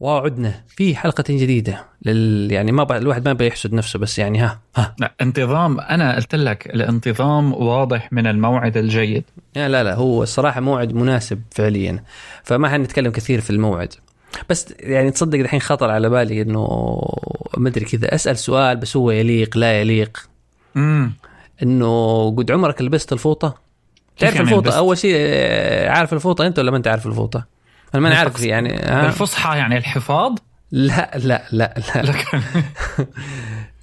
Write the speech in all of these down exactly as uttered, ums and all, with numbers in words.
وعدنا في حلقة جديدة لل... يعني ما ب... الواحد ما بيحسد نفسه بس يعني ها ها انتظام. أنا قلت لك الانتظام واضح من الموعد الجيد. لا لا هو الصراحة موعد مناسب فعليا، فما حنتكلم كثير في الموعد. بس يعني تصدق الحين خطر على بالي إنه ما أدري كذا أسأل سؤال بس هو يليق لا يليق. امم إنه قد عمرك لبست الفوطة؟ تعرف يعني الفوطة أول شيء، عارف الفوطة أنت ولا ما أنت عارف الفوطة؟ أنا ما نعرف يعني بالفصحى يعني الحفاظ. لا لا لا لا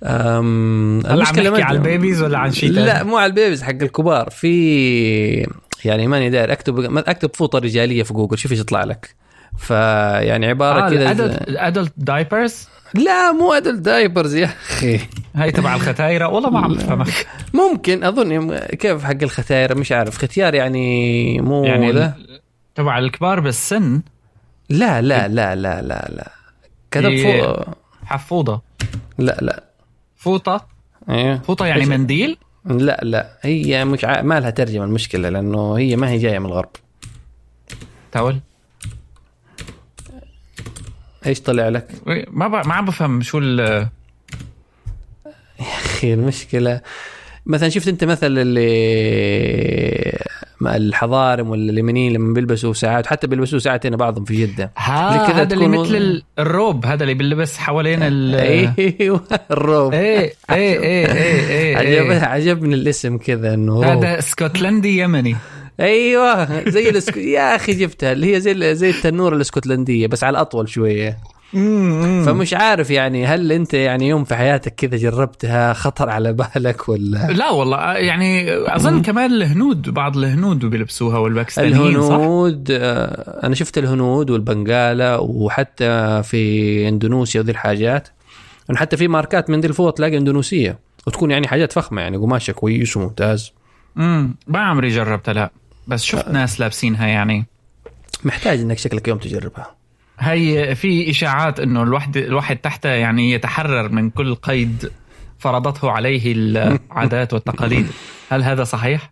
أمم المشكلة على البيبيز ولا عن شيء؟ لا مو على البيبيز، حق الكبار. في يعني ماني داير أكتب أكتب فوطة رجالية في جوجل شوف إيش يطلع لك. فيعني عبارة آه كذا الأدلت دايبرز. لا مو أدلت دايبرز يا أخي، هاي تبع الختايرة والله ما عم بفهمك. ممكن أظن كيف حق الختايرة مش عارف ختيار يعني مو يعني ده تبع الكبار بالسن. لا لا لا لا لا لا كتب فوطة حفوضة. لا لا فوطة ايه فوطة يعني منديل. لا لا هي مش ع... ما لها ترجمة المشكلة لأنه هي ما هي جاية من الغرب. تاول ايش طلع لك؟ ما ب... ما عم بفهم شو ال يا اخي المشكلة. مثلا شفت انت مثلا اللي الحضارم ولا اليمنيين لما بيلبسوا ساعات، حتى بيلبسوا ساعتين بعضهم في جدة. هذا اللي مثل الروب، هذا اللي بيلبس حوالين ايوه الروب. ايه ايه ايه ايه عجب عجبني الاسم كذا انه هذا اسكتلندي يمني. ايوه زي الاسك... يا اخي جبتها اللي هي زي زي التنور الاسكتلندية بس على الاطول شوية. فمش عارف يعني هل انت يعني يوم في حياتك كذا جربتها خطر على بالك ولا لا؟ والله يعني اظن كمان الهنود، بعض الهنود بيلبسوها والباكستانيين. الهنود انا شفت الهنود والبنغالا وحتى في اندونيسيا وذي الحاجات. حتى في ماركات من ذي الفوط تلاقي اندونيسية وتكون يعني حاجات فخمة يعني قماشة كويس وممتاز. امم ما عمري جربتها لا، بس شفت ناس لابسينها. يعني محتاج انك شكلك يوم تجربها. هي في إشاعات إنه الواحد الواحد تحته يعني يتحرر من كل قيد فرضته عليه العادات والتقاليد. هل هذا صحيح؟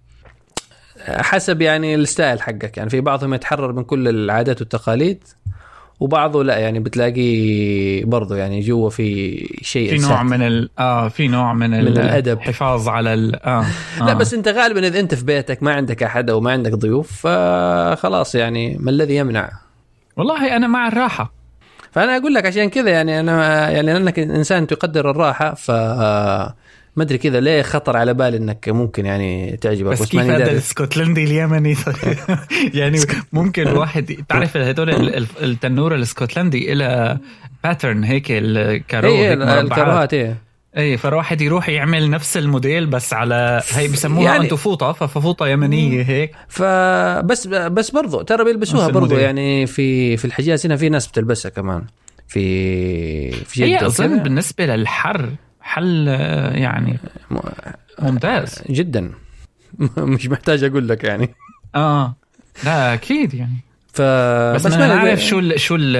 حسب يعني الستايل حقك. يعني في بعضهم يتحرر من كل العادات والتقاليد وبعضه لا. يعني بتلاقي برضو يعني جوا في شيء في نوع من ال آه في نوع من, من الأدب، حفاظ على ال آه, آه لا بس أنت غالبا إذا أنت في بيتك ما عندك أحد أو ما عندك ضيوف فخلاص يعني ما الذي يمنع؟ والله أنا مع الراحة. فأنا أقول لك عشان كذا يعني أنا يعني أنك إنسان تقدر الراحة فما أدري كذا ليه خطر على بالي أنك ممكن يعني تعجبك. بس كيف هذا الاسكتلندي اليمني يعني ممكن الواحد تعرف هذول التنور الاسكتلندي إلى باترن هيك الكارو هيك مربعات إيه اي فالواحد يروح يعمل نفس الموديل بس على هي بيسموها يعني انتو فوطه ففوطه يمنيه هيك. فبس بس برضو ترى بيلبسوها برضو يعني في في الحجاز هنا في ناس بتلبسها كمان في في جده. اظن بالنسبه للحر حل يعني ممتاز جدا مش محتاج اقول لك يعني اه لا اكيد يعني. ف بس, بس ما عارف شو ال شو ال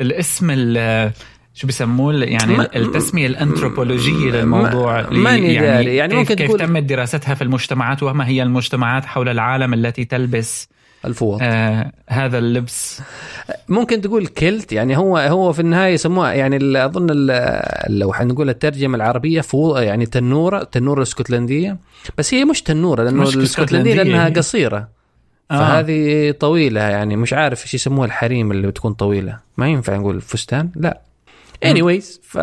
الاسم ال شو بيسموه يعني التسمية الأنثروبولوجية للموضوع يعني, يعني ممكن كيف تقول تم دراستها في المجتمعات وما هي المجتمعات حول العالم التي تلبس الفوط آه هذا اللبس. ممكن تقول كلت يعني هو هو في النهاية يسموها يعني أظن لو حنقول الترجمة العربية فو يعني تنورة تنورة اسكتلندية. بس هي مش تنورة لأنه الاسكتلندية لأنها قصيرة آه. فهذه طويلة يعني مش عارف إيش يسموها الحريم اللي بتكون طويلة ما ينفع نقول فستان لا anyways. ف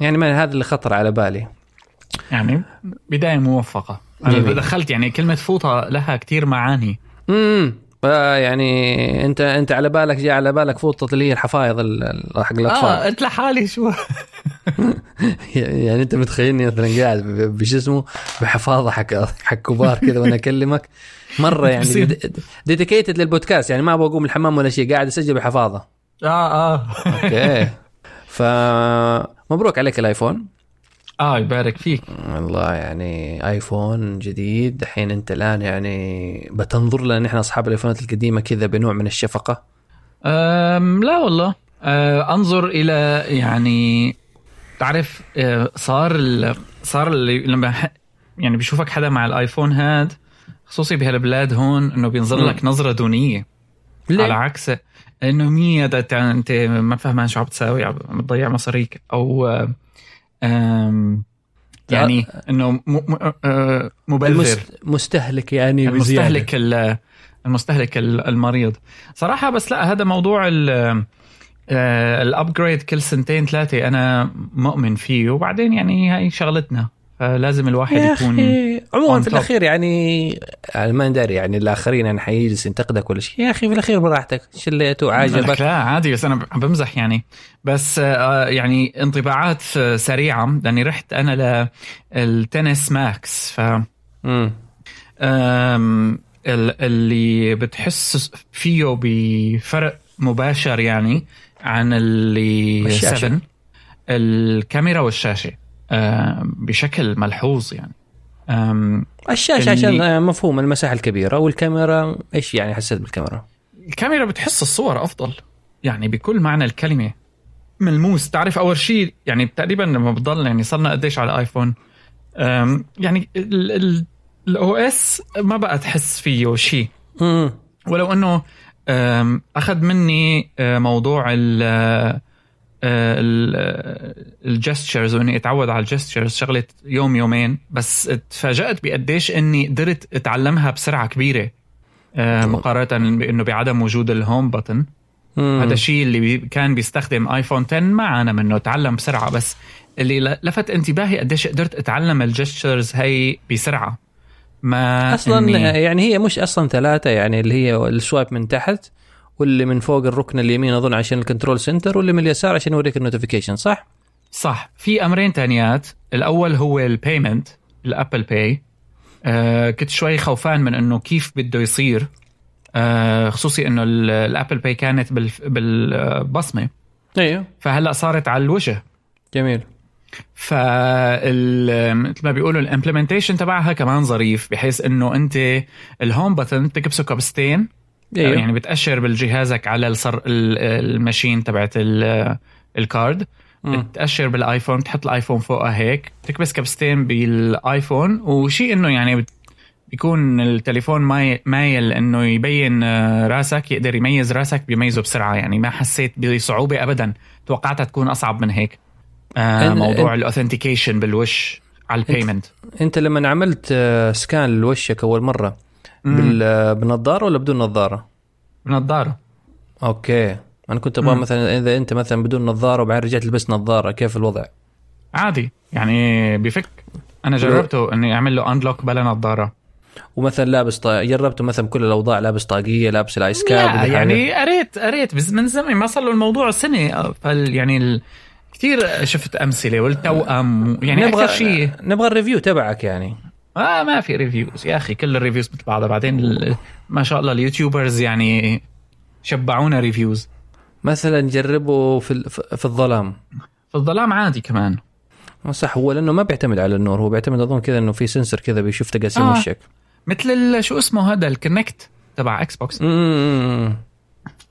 يعني ما هذا اللي خطر على بالي يعني بداية موفقة. أنا دخلت يعني كلمة فوطة لها كتير معاني. امم يعني انت انت على بالك جاء على بالك فوطة اللي هي الحفايض حق الاطفال. اه قلت لحالي شو يعني انت متخيلني مثلا قاعد بش اسمه بحفاظة حق حق كبار كذا وانا اكلمك مرة يعني ديديكيتد للبودكاست يعني ما بقوم الحمام ولا شيء قاعد اسجل بحفاظة. اه اه اوكي. فمبروك عليك الايفون. اه يبارك فيك والله يعني ايفون جديد الحين انت الان يعني بتنظر لنا نحن اصحاب الايفونات القديمه كذا بنوع من الشفقه. أم لا والله انظر الى يعني تعرف صار صار لما يعني بشوفك حدا مع الايفون هاد خصوصي بهالبلاد هون انه بينظر لك نظره دونيه. على عكس لأنه مية أنت ما فهمان شو عم تساوي، عم تضيع مصاريك، أو يعني إنه مبلغ مستهلك، يعني المستهلك المستهلك المريض صراحة. بس لا، هذا موضوع الأبجريد كل سنتين ثلاثة أنا مؤمن فيه، وبعدين يعني هاي شغلتنا، فلازم الواحد يكون عموما في الأخير يعني ما ندري يعني الآخرين أنا حيجلس ينتقدك ولا شيء. يا أخي في الأخير براحتك، شليته عاجبك لا عادي، بس أنا عم بمزح يعني. بس يعني انطباعات سريعة، لأني رحت أنا للتنس ماكس، ف اللي بتحس فيه بفرق مباشر يعني عن اللي سبعة، الكاميرا والشاشة بشكل ملحوظ يعني. الشاشة عشان مفهوم المساحة الكبيرة، والكاميرا إيش يعني حسيت بالكاميرا؟ الكاميرا بتحس الصور أفضل يعني بكل معنى الكلمة، ملموس. تعرف أول شيء يعني تقريبا لما بضل يعني صرنا قديش على الآيفون، يعني ال الأو إس ما بقى تحس فيه شيء، ولو أنه أخذ مني موضوع ال الجستشرز وإني أتعود على الجستشرز شغلة يوم يومين، بس اتفاجأت بقديش إني قدرت أتعلمها بسرعة كبيرة مقارنة بإنه بعدم وجود الهوم بطن. هذا الشيء اللي كان بيستخدم آيفون عشرة معنا منه تعلم بسرعة، بس اللي لفت انتباهي قديش قدرت أتعلم الجستشرز هاي بسرعة. ما أصلاً إني... يعني هي مش أصلاً ثلاثة، يعني اللي هي السوايب من تحت، واللي من فوق الركن اليمين أظن عشان الكنترول سنتر، واللي من اليسار عشان يوريك النوتيفيكيشن، صح؟ صح. في أمرين تانيات، الأول هو البيمنت، الأبل باي. آه كنت شوي خوفان من أنه كيف بده يصير، آه خصوصي أنه الأبل باي كانت بالبصمة. أيوه. فهلأ صارت على الوجه. جميل. فال مثل ما بيقولوا الامبلمنتيشن تبعها كمان ظريف، بحيث انه انت الهوم باتن تكبسه كبستين. أيوه. يعني بتاشر بالجهازك على الصر... الماشين تبعت ال... الكارد، بتاشر بالايفون، تحط الايفون فوقها هيك، تكبس كبستين بالايفون، وشيء انه يعني بت... بيكون التليفون ماي... مايل انه يبين راسك، يقدر يميز راسك، بيميزه بسرعه يعني. ما حسيت بصعوبه ابدا، توقعتها تكون اصعب من هيك. آه موضوع الاوثنتيكيشن بالوش على البيمنت. انت, انت لما عملت سكان لوشك اول مره بالنظاره ولا بدون نظاره؟ بنظاره. اوكي. انا كنت ابغى مثلا اذا انت مثلا بدون نظاره وبعدين رجعت لبس نظاره، كيف الوضع؟ عادي يعني بفك. انا جربته اني اعمل له انلوك بلا نظاره، ومثلا لابس طا... جربته مثلا كل الاوضاع، لابس طاقيه، لابس الايس كاب يعني. قريت قريت بس من زمان ما صار له الموضوع سنه، فال يعني ال... كثير شفت أمثلة والتوأم يعني. نبغى شيء، نبغى الريفيو تبعك يعني. آه ما في ريفيوز يا أخي، كل الريفيوز مثل بعضها. بعدين ما شاء الله اليوتيوبرز يعني شبعونا ريفيوز. مثلا جربوا في في الظلام. في الظلام عادي كمان صح، هو لأنه ما بيعتمد على النور، هو بيعتمد أظن كذا إنه في سنسر كذا بيشوف تقاسيم آه. وشك، مثل شو اسمه هذا الكونكت تبع إكس بوكس. مم.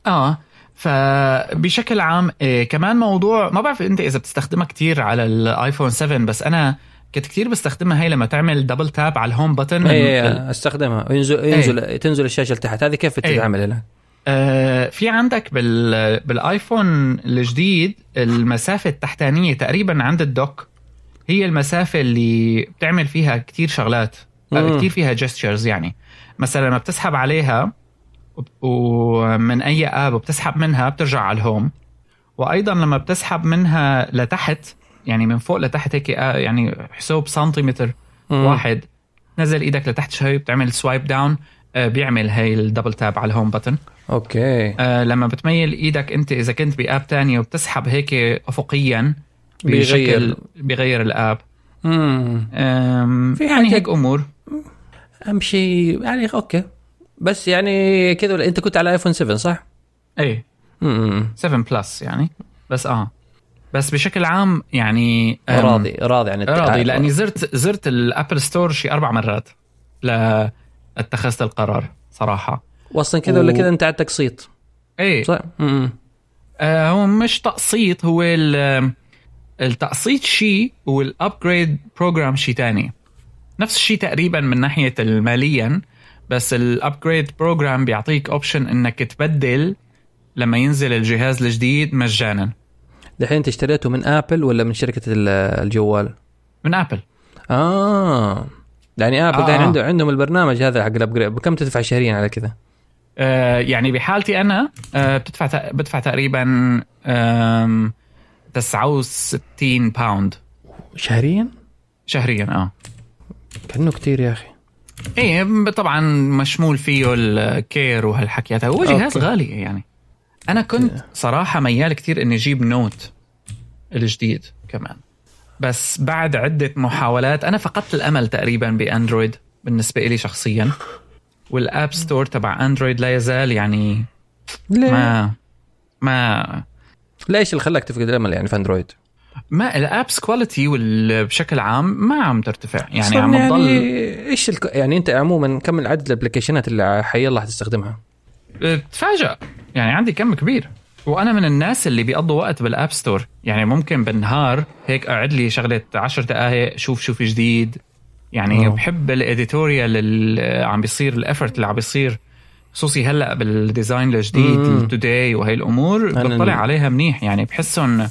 آه فبشكل عام إيه كمان موضوع ما بعرف انت اذا بتستخدمها كتير على الايفون سبعة، بس انا كنت كتير بستخدمها هاي لما تعمل دبل تاب على الهوم بتن. ايه استخدمها ينزل ينزل ايه. تنزل الشاشة لتحت. هذه كيف بتتعامل لها؟ اه في عندك بال بالايفون الجديد المسافة التحتانية تقريبا عند الدوك هي المسافة اللي بتعمل فيها كتير شغلات، كتير فيها جستشرز يعني. مثلا لما بتسحب عليها ومن أي آب بتسحب منها بترجع على الهوم، وأيضا لما بتسحب منها لتحت يعني من فوق لتحت هيك يعني حسوب سنتيمتر واحد، نزل إيدك لتحت شوي بتعمل سوايب داون، بيعمل هاي الدبل تاب على الهوم بتن. أوكي. لما بتميل إيدك أنت إذا كنت بآب تاني وبتسحب هيك أفقيا بيغير بيغير الآب. في يعني هيك أمور أمشي يعني. أوكي. بس يعني كذا انت كنت على ايفون سبعة صح؟ ايه سبعة بلس يعني. بس اه بس بشكل عام يعني راضي راضي عن التعامل، راضي لاني زرت زرت الابل ستور شي اربع مرات لا اتخذت القرار صراحه. واصلا كذا و... ولا كذا انت على التقسيط؟ ايه صح. آه هو مش تقسيط، هو التقسيط شيء والابجريد بروجرام شيء تاني. نفس الشيء تقريبا من ناحيه الماليا، بس الابجريد بروجرام بيعطيك اوبشن انك تبدل لما ينزل الجهاز الجديد مجانا. دحين انت اشتريته من ابل ولا من شركه الجوال؟ من ابل. اه يعني ابل آه. دحين عنده عندهم البرنامج هذا حق الابجريد. بكم تدفع شهريا على كذا؟ آه يعني بحالتي انا آه بتدفع تق... بدفع تقريبا آه تسعة وستين باوند شهريا. شهريا اه كأنه كتير يا اخي. ايه طبعا مشمول فيه الكير وهالحكيات. هو جهاز غالي يعني. انا كنت صراحه ميال كتير اني اجيب نوت الجديد كمان، بس بعد عده محاولات انا فقدت الامل تقريبا باندرويد بالنسبه لي شخصيا. والاب ستور تبع اندرويد لا يزال يعني ما ما ليش اللي خلاك تفقد الامل يعني في اندرويد؟ ما الابس كواليتي وبشكل عام ما عم ترتفع يعني، عم يعني تضل ايش الك... يعني انت عموما كم العدد الابلكيشنات اللي حي الله هتستخدمها؟ تفاجأ يعني عندي كم كبير، وانا من الناس اللي بيقضوا وقت بالاب ستور يعني. ممكن بالنهار هيك اقعد لي شغله عشر دقائق شوف شوف جديد يعني. أوه. بحب الاديتوريال اللي عم بيصير، الافورت اللي عم بيصير خصوصي هلا بالديزاين الجديد التوداي وهي الامور بطلع عليها منيح يعني. بحسهم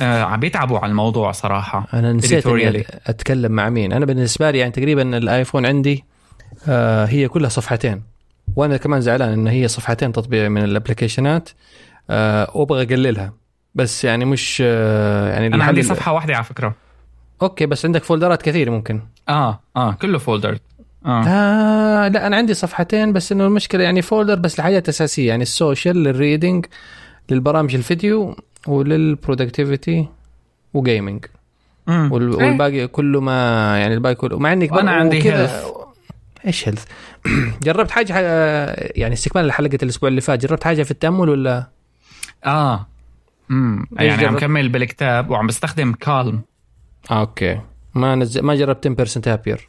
آه عم بيتعبوا على الموضوع صراحة. أنا نسيت أتكلم مع مين. أنا بالنسبة لي يعني تقريبا الآيفون عندي آه هي كلها صفحتين، وأنا كمان زعلان إن هي صفحتين تطبيع من الابليكيشنات آه وبغى أقللها بس يعني مش آه يعني. أنا عندي صفحة واحدة على فكرة. أوكي بس عندك فولدرات كثيرة ممكن. آه آه كله فولدر. آه. آه لا أنا عندي صفحتين بس إنه المشكلة يعني فولدر بس لحاجات أساسية يعني السوشيال، للريدينج، للبرامج الفيديو، وللبرودكتيفيتي وجيمينج وال... والباقي كله ما يعني الباقي كله مع انك انا عندي كذا ايش هيلث. جربت حاجه يعني استكمال لحلقه الاسبوع اللي فات، جربت حاجه في التامل ولا اه امم يعني جربت... عم كمل بالكتاب وعم بستخدم كالم. آه اوكي ما نز... ما جربت ten percent هابير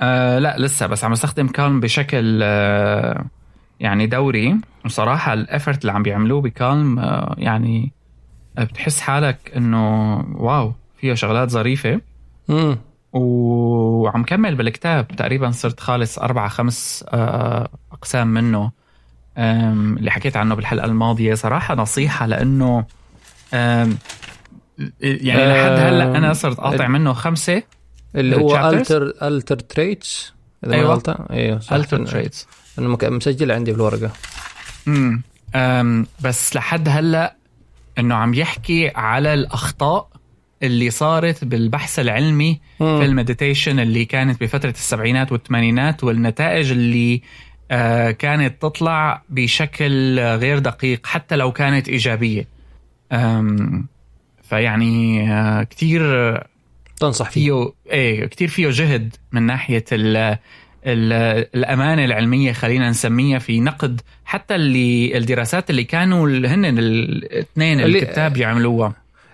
آه لا لسه، بس عم استخدم كالم بشكل آه يعني دوري. وصراحه الافورت اللي عم بيعملوه بكالم آه يعني بتحس حالك انه واو فيها شغلات ظريفة. امم وعم كمل بالكتاب تقريبا صرت خالص أربعة خمس اقسام منه اللي حكيت عنه بالحلقة الماضية. صراحة نصيحة لانه يعني لحد هلا انا صرت قاطع منه خمسة اللي هو التر التر تريتس. ايوه غلطة ايوه التر تريتس انا مسجل عندي بالورقة. امم بس لحد هلا إنه عم يحكي على الأخطاء اللي صارت بالبحث العلمي م. في المديتيشن اللي كانت بفترة السبعينات والثمانينات، والنتائج اللي آه كانت تطلع بشكل غير دقيق حتى لو كانت إيجابية. فيعني آه كتير تنصح فيه. إيه كتير فيه جهد من ناحية ال الأمانة العلمية خلينا نسميها في نقد حتى اللي الدراسات اللي كانوا هن الاثنين الكتاب يعملوها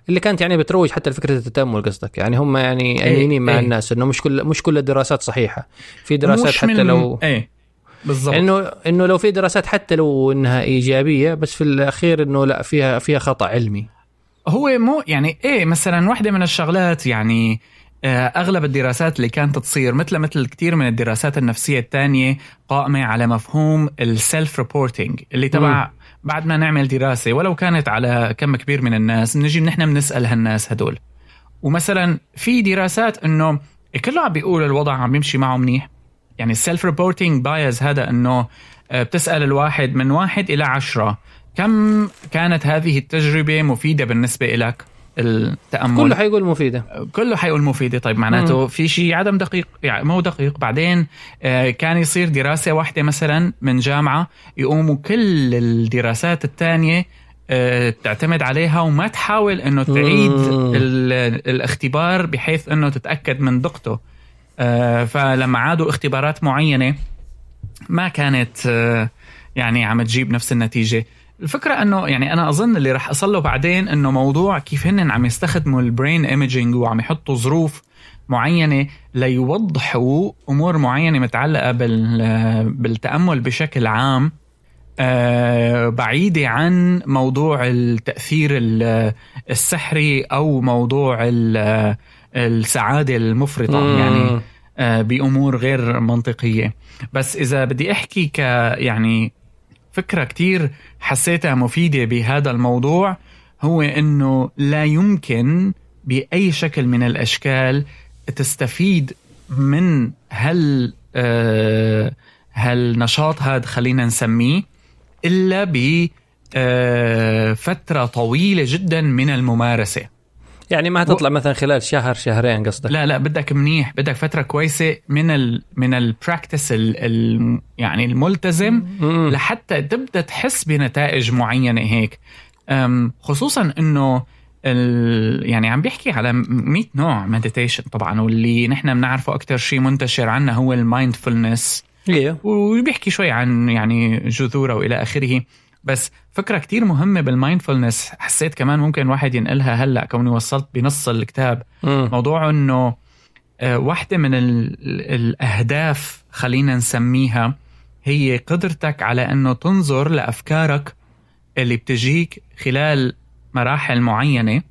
اللي كانت يعني بتروج حتى لفكرة التأمل. قصدك يعني هم يعني قليلين مع الناس انه مش كل مش كل الدراسات صحيحة. في دراسات حتى لو ايه بالضبط انه انه لو في دراسات حتى لو انها إيجابية بس في الأخير انه لا فيها فيها خطأ علمي. هو مو يعني ايه مثلا واحدة من الشغلات يعني أغلب الدراسات اللي كانت تصير مثل مثل كتير من الدراسات النفسية التانية قائمة على مفهوم السلف ريبورتينج اللي تبع بعد ما نعمل دراسة ولو كانت على كم كبير من الناس نجي نحن بنسأل هالناس هدول. ومثلا في دراسات إنه كله عم بيقول الوضع عم يمشي معه منيح يعني السلف ريبورتينج بايز هذا إنه بتسأل الواحد من واحد إلى عشرة كم كانت هذه التجربة مفيدة بالنسبة إلك. التأمل كله حيقول مفيدة كله حيقول مفيدة. طيب معناته مم. في شيء عدم دقيق يعني مو دقيق. بعدين آه كان يصير دراسة واحدة مثلا من جامعة يقوموا كل الدراسات التانية آه تعتمد عليها وما تحاول انه تعيد الاختبار بحيث انه تتأكد من دقته. آه فلما عادوا اختبارات معينة ما كانت آه يعني عم تجيب نفس النتيجة. الفكرة أنه يعني أنا أظن اللي رح أصله بعدين أنه موضوع كيف هن عم يستخدموا البرين إيميجينج وعم يحطوا ظروف معينة ليوضحوا أمور معينة متعلقة بالتأمل بشكل عام آه بعيدة عن موضوع التأثير السحري أو موضوع السعادة المفرطة مم. يعني آه بأمور غير منطقية. بس إذا بدي أحكي ك يعني فكرة كتير حسيتها مفيدة بهذا الموضوع، هو أنه لا يمكن بأي شكل من الأشكال تستفيد من هل آه هالنشاط هذا خلينا نسميه إلا بفترة آه طويلة جدا من الممارسة. يعني ما هتطلع و... مثلا خلال شهر شهرين قصدك؟ لا لا، بدك منيح، بدك فترة كويسة من ال من البراكتس ال... ال... يعني الملتزم م- لحتى تبدأ تحس بنتائج معينة هيك. خصوصا انه ال... يعني عم بيحكي على مية نوع مديتيشن طبعا، واللي نحن بنعرفه اكتر شيء منتشر عنا هو المايندفولنس yeah. وبيحكي شوي عن يعني جذوره والى اخره. بس فكرة كتير مهمة بالمايندفولنس حسيت كمان ممكن واحد ينقلها هلأ كوني وصلت بنص الكتاب mm. موضوع انه واحدة من ال... الاهداف خلينا نسميها هي قدرتك على انه تنظر لافكارك اللي بتجيك خلال مراحل معينة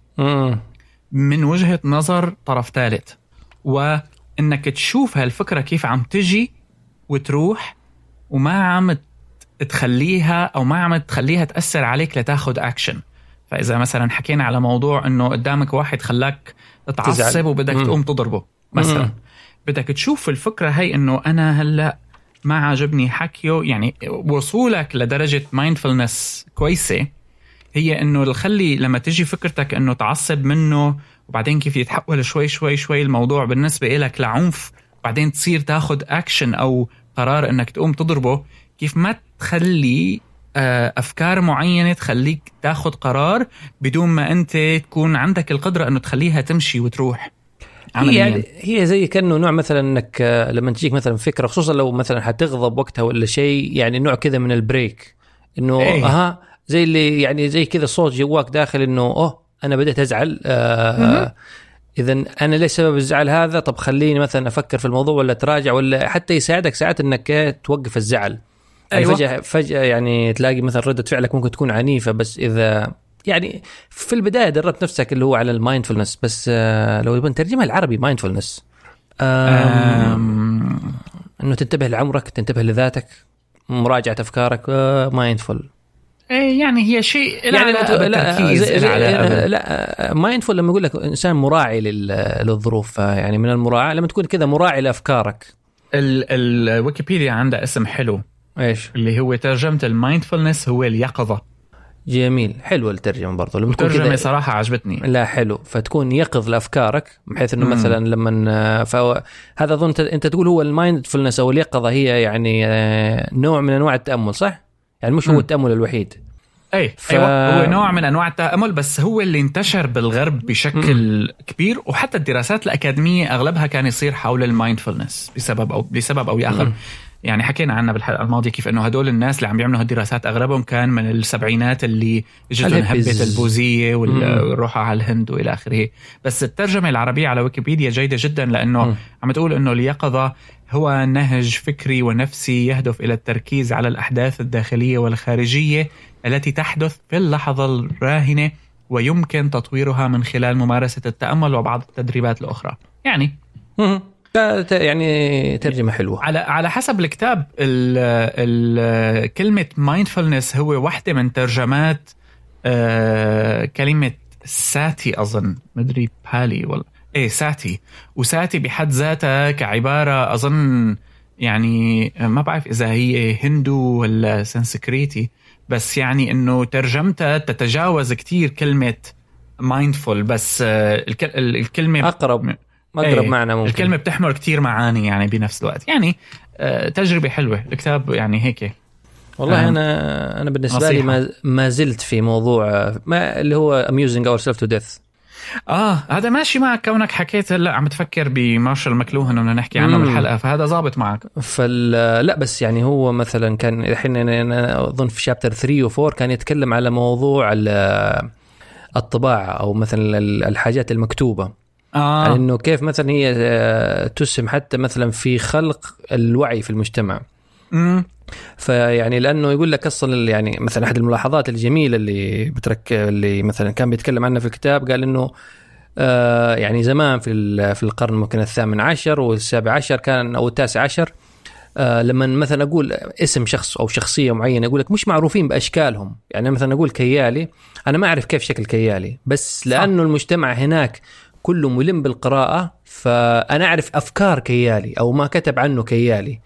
من وجهة نظر طرف ثالث، وإنك تشوف هالفكرة كيف عم تجي وتروح وما عم تخليها أو ما عم تخليها تأثر عليك لتاخد أكشن. فإذا مثلا حكينا على موضوع إنه قدامك واحد خلاك تتعصب وبدك تقوم تضربه مثلا، بدك تشوف الفكرة هاي إنه أنا هلأ ما عجبني حكيه. يعني وصولك لدرجة mindfulness كويسة هي إنه الخلي لما تجي فكرتك إنه تعصب منه وبعدين كيف يتحول شوي شوي شوي الموضوع بالنسبة إلك لعنف، وبعدين تصير تاخد أكشن أو قرار إنك تقوم تضربه. كيف ما تخلي أفكار معينة تخليك تاخد قرار بدون ما أنت تكون عندك القدرة إنه تخليها تمشي وتروح. هي هي زي كأنه نوع مثلا انك لما تجيك مثلا فكره، خصوصا لو مثلا حتغضب وقتها ولا شيء، يعني نوع كذا من البريك انه ايه. اها زي اللي يعني زي كذا صوت جواك داخل انه اوه انا بدأت ازعل، آه اذا انا ليش سبب الزعل هذا؟ طب خليني مثلا افكر في الموضوع ولا تراجع، ولا حتى يساعدك ساعات انك توقف الزعل. أيوة. فجأة فجأة يعني تلاقي مثلا ردة فعلك ممكن تكون عنيفة، بس اذا يعني في البداية دربت نفسك اللي هو على المايندفولنس. بس لو بنترجمها العربي مايندفولنس أنه تنتبه لعمرك، تنتبه لذاتك، مراجعة أفكارك مايندفول. يعني هي شيء يعني لا لا لا مايندفول لما يقول لك إنسان مراعي للظروف، يعني من المراعاة لما تكون كذا مراعي لأفكارك. الويكيبيديا عندها اسم حلو، إيش اللي هو ترجمة المايندفولنس؟ هو اليقظة. جميل، حلو الترجمة برضو. لما الترجمة صراحة عجبتني. لا حلو، فتكون يقظ لأفكارك بحيث إنه مم. مثلا لما فهو... هذا أظن أنت تقول هو المايندفولنس أو اليقظة هي يعني نوع من أنواع التأمل، صح؟ يعني مش مم. هو التأمل الوحيد. أي ف... أيوة. هو نوع من أنواع التأمل، بس هو اللي انتشر بالغرب بشكل مم. كبير، وحتى الدراسات الأكاديمية أغلبها كان يصير حول المايندفولنس بسبب أو بسبب أو آخر. يعني حكينا عنها بالحلقة الماضية كيف أنه هدول الناس اللي عم بيعملوا هالدراسات أغلبهم كان من السبعينات اللي جتهم هبة البوذية والروحة على الهند وإلى آخره. بس الترجمة العربية على ويكيبيديا جيدة جدا، لأنه مم. عم تقول أنه اليقظة هو نهج فكري ونفسي يهدف إلى التركيز على الأحداث الداخلية والخارجية التي تحدث في اللحظة الراهنة، ويمكن تطويرها من خلال ممارسة التأمل وبعض التدريبات الأخرى. يعني مم. يعني ترجمة حلوة على على حسب الكتاب. ال ال كلمة mindfulness هو واحدة من ترجمات آه كلمة ساتي أظن، مدري بالي ولا إيه ساتي. وساتي بحد ذاتها كعبارة أظن يعني ما بعرف إذا هي هندو ولا سنسكريتي، بس يعني إنه ترجمتها تتجاوز كتير كلمة mindful. بس آه الكلمة أقرب أقرب أيه. معنى ممكن. الكلمة بتحمل كتير معاني يعني بنفس الوقت. يعني آه تجربة حلوة الكتاب يعني هيك والله. آه. أنا أنا بالنسبة نصيحة. لي ما, ما زلت في موضوع ما اللي هو Amusing Ourselves to Death. آه هذا ماشي معك كونك حكيت هلأ عم تفكر بمارشال ماكلوهان وأنا نحكي عنه مم. بالحلقة، فهذا ضابط معك. فال لا بس يعني هو مثلا كان الحين أنا أظن في شابتر ثلاثة وأربعة كان يتكلم على موضوع الطباعة أو مثلا الحاجات المكتوبة. آه. يعني إنه كيف مثلا هي تسهم حتى مثلا في خلق الوعي في المجتمع. مم. فيعني لأنه يقول لك أصلا يعني مثلا أحد الملاحظات الجميلة اللي بترك اللي مثلا كان بيتكلم عنها في الكتاب، قال إنه آه يعني زمان في في القرن ممكن الثامن عشر والسابع عشر كان أو التاسع عشر آه لما مثلا أقول اسم شخص أو شخصية معينة أقول لك مش معروفين بأشكالهم. يعني مثلا أقول كيالي، أنا ما أعرف كيف شكل كيالي، بس لأنه المجتمع هناك كله ملم بالقراءة فأنا أعرف أفكار كيالي أو ما كتب عنه كيالي.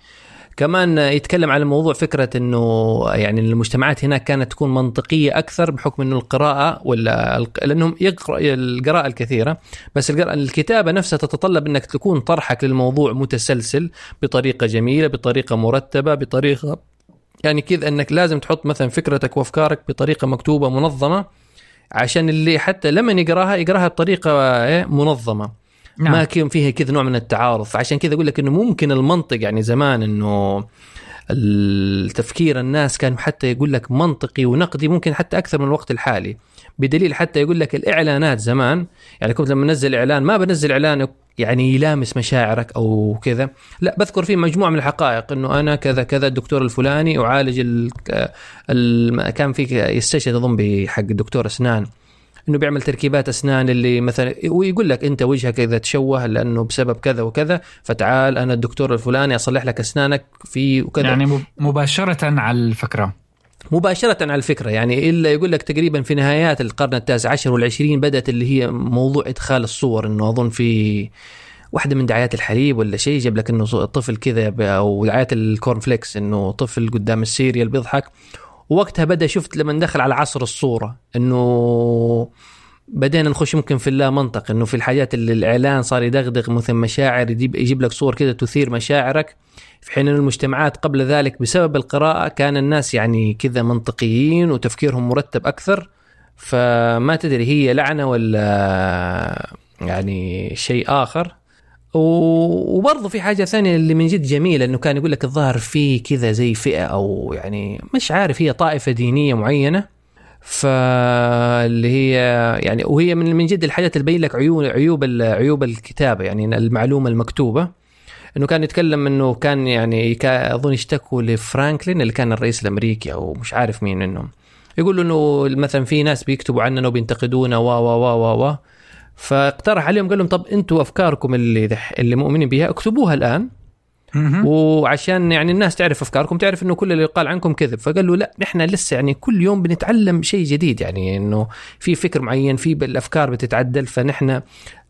كمان يتكلم على الموضوع فكرة أنه يعني المجتمعات هناك كانت تكون منطقية أكثر بحكم أنه القراءة ولا لأنهم يقرأ القراءة الكثيرة، بس الكتابة نفسها تتطلب أنك تكون طرحك للموضوع متسلسل بطريقة جميلة، بطريقة مرتبة، بطريقة يعني كذا أنك لازم تحط مثلا فكرتك وأفكارك بطريقة مكتوبة منظمة عشان اللي حتى لما يقراها يقراها بطريقة منظمة. نعم. ما كان فيها كذا نوع من التعارض. عشان كذا أقول لك إنه ممكن المنطق يعني زمان إنه التفكير الناس كان حتى يقول لك منطقي ونقدي ممكن حتى أكثر من الوقت الحالي، بدليل حتى يقول لك الإعلانات زمان يعني كنت لما نزل إعلان ما بنزل إعلان يعني يلامس مشاعرك أو كذا، لا بذكر فيه مجموعة من الحقائق إنه أنا كذا كذا الدكتور الفلاني أعالج ال ال كان في يستشهد أظن بحق الدكتور أسنان إنه بيعمل تركيبات أسنان اللي مثلا ويقول لك أنت وجهك إذا تشوه لأنه بسبب كذا وكذا، فتعال أنا الدكتور الفلاني أصلح لك أسنانك في وكذا. يعني مباشرة على الفكرة مباشرة على الفكرة يعني إلا يقول لك تقريبا في نهايات القرن التاسع عشر والعشرين بدأت اللي هي موضوع إدخال الصور، إنه أظن في واحدة من دعايات الحليب ولا شيء جاب لك إنه طفل كذا أو دعايات الكورنفليكس إنه طفل قدام السيريال بيضحك، ووقتها بدأ شفت لما ندخل على عصر الصورة إنه بدأنا نخش ممكن في اللا منطق، إنه في الحاجات اللي الإعلان صار يدغدغ مثل مشاعر يجيب, يجيب لك صور كده تثير مشاعرك، في حين إن المجتمعات قبل ذلك بسبب القراءة كان الناس يعني كذا منطقيين وتفكيرهم مرتب أكثر. فما تدري هي لعنة ولا يعني شيء آخر. وبرضه في حاجة ثانية اللي من جد جميلة إنه كان يقول لك الظاهر فيه كذا زي فئة أو يعني مش عارف هي طائفة دينية معينة، فاللي هي يعني وهي من من جد الحاجات اللي تبين لك عيوب عيوب عيوب الكتابة يعني المعلومة المكتوبة. إنه كان يتكلم إنه كان يعني أظن يشتكوا لفرانكلين اللي كان الرئيس الأمريكي أو مش عارف مين، إنه يقولوا إنه مثلا في ناس بيكتبوا عننا وبينتقدونا و و و و فاقترح عليهم قال لهم طب انتوا افكاركم اللي اللي مؤمنين بها اكتبوها الان وعشان يعني الناس تعرف افكاركم تعرف انه كل اللي يقال عنكم كذب. فقالوا لا احنا لسه يعني كل يوم بنتعلم شيء جديد، يعني انه في فكر معين في بالافكار بتتعدل، فنحن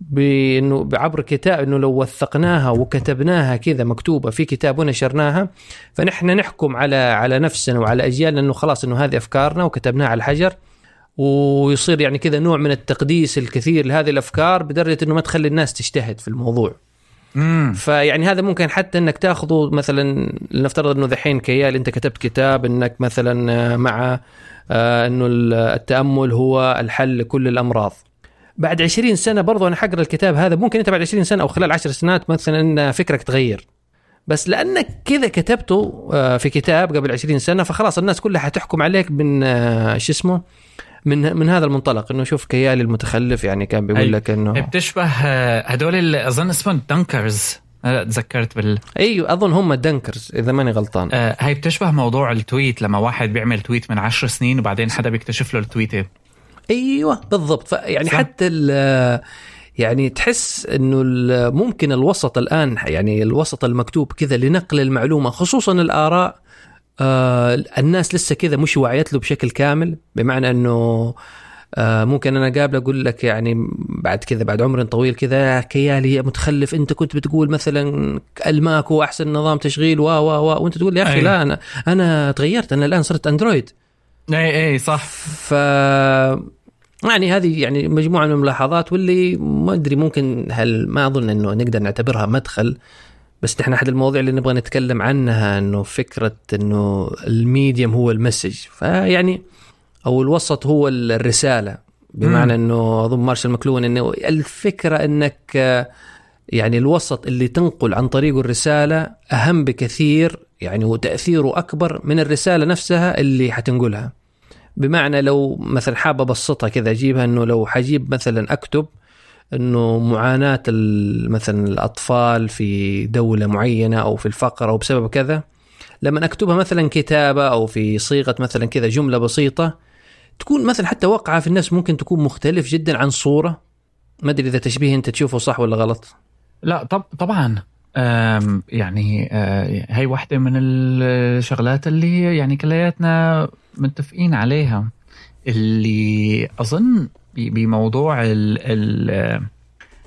بانه بعبر كتاب انه لو وثقناها وكتبناها كذا مكتوبه في كتاب ونشرناها فنحن نحكم على على نفسنا وعلى اجيالنا انه خلاص انه هذه افكارنا وكتبناها على الحجر، ويصير يعني كذا نوع من التقديس الكثير لهذه الأفكار بدرجة أنه ما تخلي الناس تجتهد في الموضوع. مم. فيعني هذا ممكن حتى أنك تأخذه مثلا لنفترض أنه ذحين كيال أنت كتبت كتاب أنك مثلا مع أنه التأمل هو الحل لكل الأمراض، بعد عشرين سنة برضو أنا حقرأ الكتاب هذا ممكن أنت بعد عشرين سنة أو خلال عشر سنوات مثلا أن فكرك تغير، بس لأنك كذا كتبته في كتاب قبل عشرين سنة فخلاص الناس كلها هتحكم عليك من شو اسمه من من هذا المنطلق. انه شوف كيالي المتخلف يعني كان بيقول لك انه بتشبه هذول اللي اظن اسمهم دانكرز، تذكرت بال ايوه اظن هم دانكرز اذا ماني غلطان. آه هاي بتشبه موضوع التويت لما واحد بيعمل تويت من عشر سنين وبعدين حدا بيكتشف له التويته. ايوه بالضبط. يعني حتى يعني تحس انه ممكن الوسط الان يعني الوسط المكتوب كذا لنقل المعلومه خصوصا الاراء آه الناس لسه كذا مش وعيت له بشكل كامل، بمعنى أنه آه ممكن أنا قابل أقول لك يعني بعد كذا بعد عمر طويل كذا كيالي متخلف أنت كنت بتقول مثلا الماكو أحسن نظام تشغيل وا وا وا وأنت تقول يا أخي أيه. لا أنا, أنا تغيرت أنا الآن صرت أندرويد. أي أي صح. ف يعني هذه يعني مجموعة من الملاحظات واللي ما أدري ممكن هل ما أظن أنه نقدر نعتبرها مدخل، بس نحن أحد المواضيع اللي نبغى نتكلم عنها أنه فكرة أنه الميديم هو المسج فيعني أو الوسط هو الرسالة، بمعنى أنه أظن مارشال مكلوهان أنه الفكرة أنك يعني الوسط اللي تنقل عن طريقه الرسالة أهم بكثير يعني وتأثيره أكبر من الرسالة نفسها اللي حتنقلها. بمعنى لو مثلا حابة بسطها كذا أجيبها أنه لو حجيب مثلا أكتب أنه معاناة مثلا الأطفال في دولة معينة أو في الفقر أو بسبب كذا، لما أكتبها مثلا كتابة أو في صيغة مثلا كذا جملة بسيطة تكون مثلا حتى وقعها في الناس ممكن تكون مختلف جدا عن صورة. ما أدري إذا تشبيه أنت تشوفه صح ولا غلط. لا طب طبعا يعني هاي واحدة من الشغلات اللي يعني كلياتنا متفقين عليها، اللي أظن بموضوع ال ال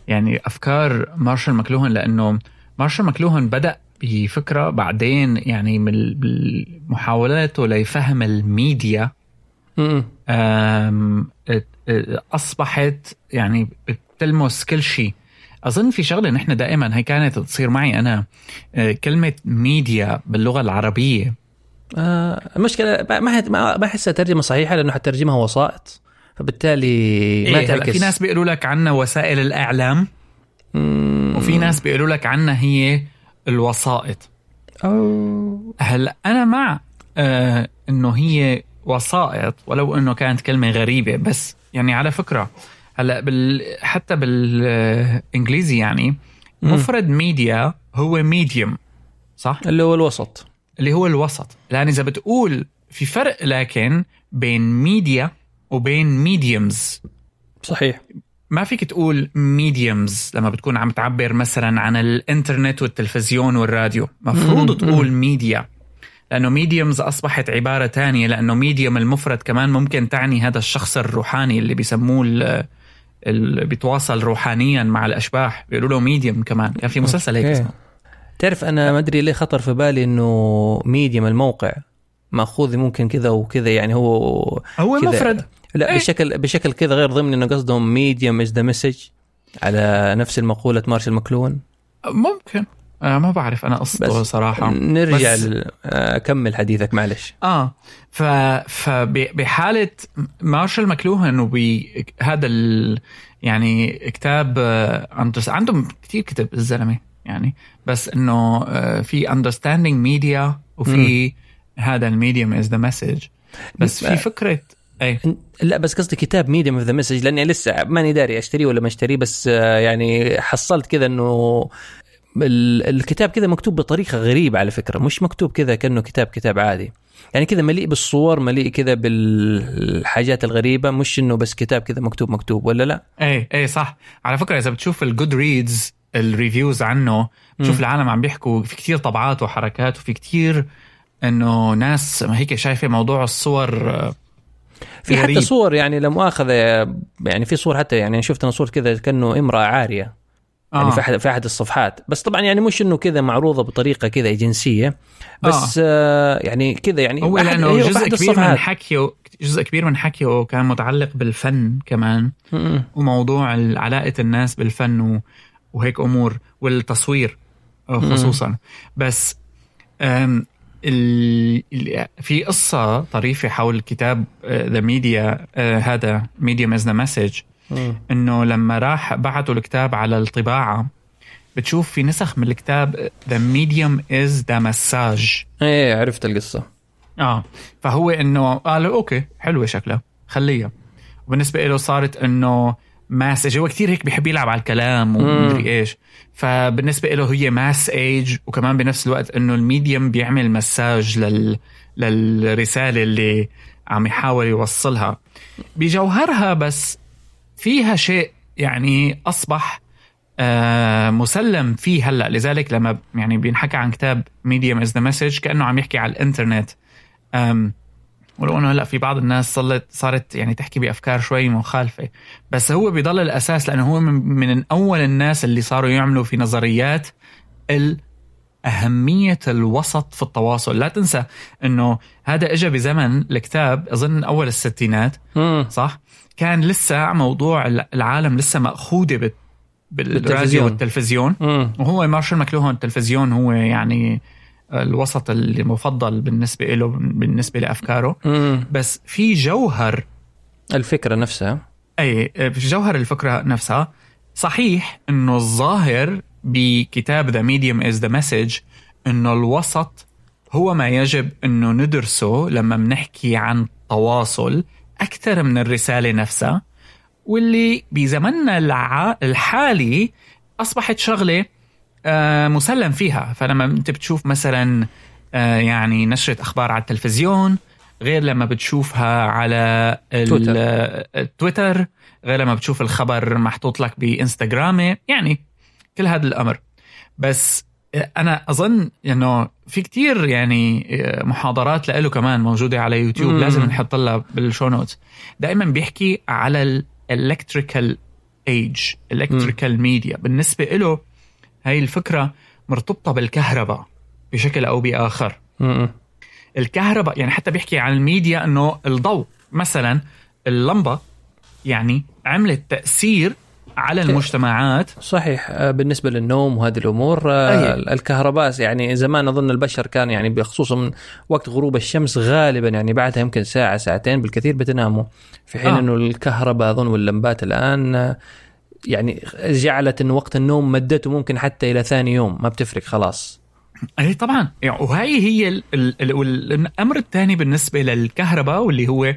يعني أفكار مارشال ماكلوهان، لأنه مارشال ماكلوهان بدأ بفكرة بعدين يعني من محاولاته ليفهم الميديا أصبحت يعني بتلمس كل شيء. أظن في شغلة نحن دائما هي كانت تصير معي أنا، كلمة ميديا باللغة العربية آه مشكلة ما ما أحسها ترجمة صحيحة، لأنه هترجمها وسائط، فبالتالي ما إيه في ناس بيقولوا لك عنها وسائل الإعلام مم. وفي ناس بيقولوا لك عنها هي الوسائط. أوه. هل أنا مع آه إنه هي وسائط ولو إنه كانت كلمة غريبة، بس يعني على فكرة هلا بال حتى بالإنجليزي يعني مفرد ميديا هو ميديوم، صح؟ اللي هو الوسط، اللي هو الوسط. لأن إذا بتقول في فرق لكن بين ميديا وبين ميديومز، صحيح؟ ما فيك تقول ميديومز لما بتكون عم تعبر مثلا عن الإنترنت والتلفزيون والراديو، مفروض تقول ميديا، لأنه ميديومز أصبحت عبارة تانية، لأنه ميديوم المفرد كمان ممكن تعني هذا الشخص الروحاني اللي بيسموه اللي بيتواصل روحانيا مع الأشباح، بيقولوا له ميديوم كمان. كان في مسلسل هيك اسمه، تعرف أنا ما أدري ليه خطر في بالي إنه ميديوم الموقع مأخوذ ممكن كذا وكذا، يعني هو هو مفرد لا أيه. بشكل بشكل كذا غير ضمن إنه قصدهم medium is the message على نفس المقولة مارشال ماكلوهان، ممكن آه ما بعرف أنا قصده صراحة. نرجع أكمل حديثك معلش. آه ف فبحالة مارشال ماكلوهان وبهذا ال يعني كتاب آه عندهم كتير كتب الزلمة يعني، بس إنه آه في understanding media وفي م. هذا medium is the message، بس في فكرة أي. لا بس قصدي كتاب ميديم اوف ذا مسج، لاني لسه ماني داري اشتريه ولا ما اشتريه، بس يعني حصلت كذا انه الكتاب كذا مكتوب بطريقه غريبه على فكره، مش مكتوب كذا كانه كتاب كتاب عادي، يعني كذا مليء بالصور، مليء كذا بالحاجات الغريبه، مش انه بس كتاب كذا مكتوب مكتوب ولا لا. اي اي صح. على فكره اذا بتشوف الجود ريدز الريفيوز عنه بتشوف م. العالم عم بيحكوا في كتير طبعات وحركات، وفي كتير انه ناس ما هيك شايفه موضوع الصور في غريب. حتى صور يعني لمؤاخذة يعني في صور حتى يعني شفت أنا صور كذا كأنه امرأة عارية آه. يعني في أحد في أحد الصفحات، بس طبعا يعني مش إنه كذا معروضة بطريقة كذا جنسية، بس آه. آه يعني كذا يعني هو لأنه جزء كبير من حكيه جزء كبير من حكيه كان متعلق بالفن كمان م-م. وموضوع علاقة الناس بالفن و... وهيك أمور والتصوير خصوصا م-م. بس أم في قصة طريفة حول كتاب The Media هذا Medium is the Message، إنه لما راح بعتوا الكتاب على الطباعة بتشوف في نسخ من الكتاب The Medium is the Message. إيه عرفت القصة آه. فهو إنه قالوا أوكي حلوة شكله خليها، وبالنسبة له صارت إنه ماسج. هو كتير هيك بيحب يلعب على الكلام ومدري إيش، فبالنسبة له هي مسج، وكمان بنفس الوقت إنه الميديم بيعمل مساج لل للرسالة اللي عم يحاول يوصلها بجوهرها، بس فيها شيء يعني أصبح آه مسلم فيه هلأ. لذلك لما يعني بينحكي عن كتاب medium is the message كأنه عم يحكي على الإنترنت، أم ولو أنه هلأ في بعض الناس صلت صارت يعني تحكي بأفكار شوي مخالفة، بس هو بيضل الأساس، لأنه هو من, من أول الناس اللي صاروا يعملوا في نظريات أهمية الوسط في التواصل. لا تنسى أنه هذا إجا بزمن الكتاب أظن أول الستينات صح؟ كان لسه موضوع العالم لسه مأخوذة بالراديو والتلفزيون، وهو مارشال ماكلوهان التلفزيون هو يعني الوسط المفضل بالنسبة له بالنسبة لأفكاره مم. بس في جوهر الفكرة نفسها، أي في جوهر الفكرة نفسها صحيح إنه الظاهر بكتاب The Medium is the Message إنه الوسط هو ما يجب إنه ندرسه لما بنحكي عن تواصل أكثر من الرسالة نفسها، واللي بزمننا الحالي أصبحت شغلة آه مسلم فيها. فلما أنت بتشوف مثلا آه يعني نشرة أخبار على التلفزيون غير لما بتشوفها على التويتر، غير لما بتشوف الخبر محطوط لك بإنستغرامه، يعني كل هذا الأمر. بس أنا أظن إنه في كتير يعني محاضرات لإله كمان موجودة على يوتيوب، لازم نحط لها بالشو نوت. دائما بيحكي على الإلكتريكال إيج، إلكتريكال ميديا. بالنسبة إله هاي الفكرة مرتبطة بالكهرباء بشكل أو بآخر. مم. الكهرباء يعني حتى بيحكي عن الميديا إنه الضوء مثلا، اللمبة يعني عملت تأثير على المجتمعات. صحيح، بالنسبة للنوم وهذه الأمور. أيه. الكهرباء يعني زمان أظن البشر كان يعني بخصوصا من وقت غروب الشمس غالبا يعني بعدها يمكن ساعة ساعتين بالكثير بتناموا، في حين آه. أنه الكهرباء أظن واللمبات الآن يعني جعلت أن وقت النوم مدته ممكن حتى إلى ثاني يوم، ما بتفرق خلاص. أي طبعا، وهي هي ال ال ال الأمر الثاني بالنسبة للكهرباء، واللي هو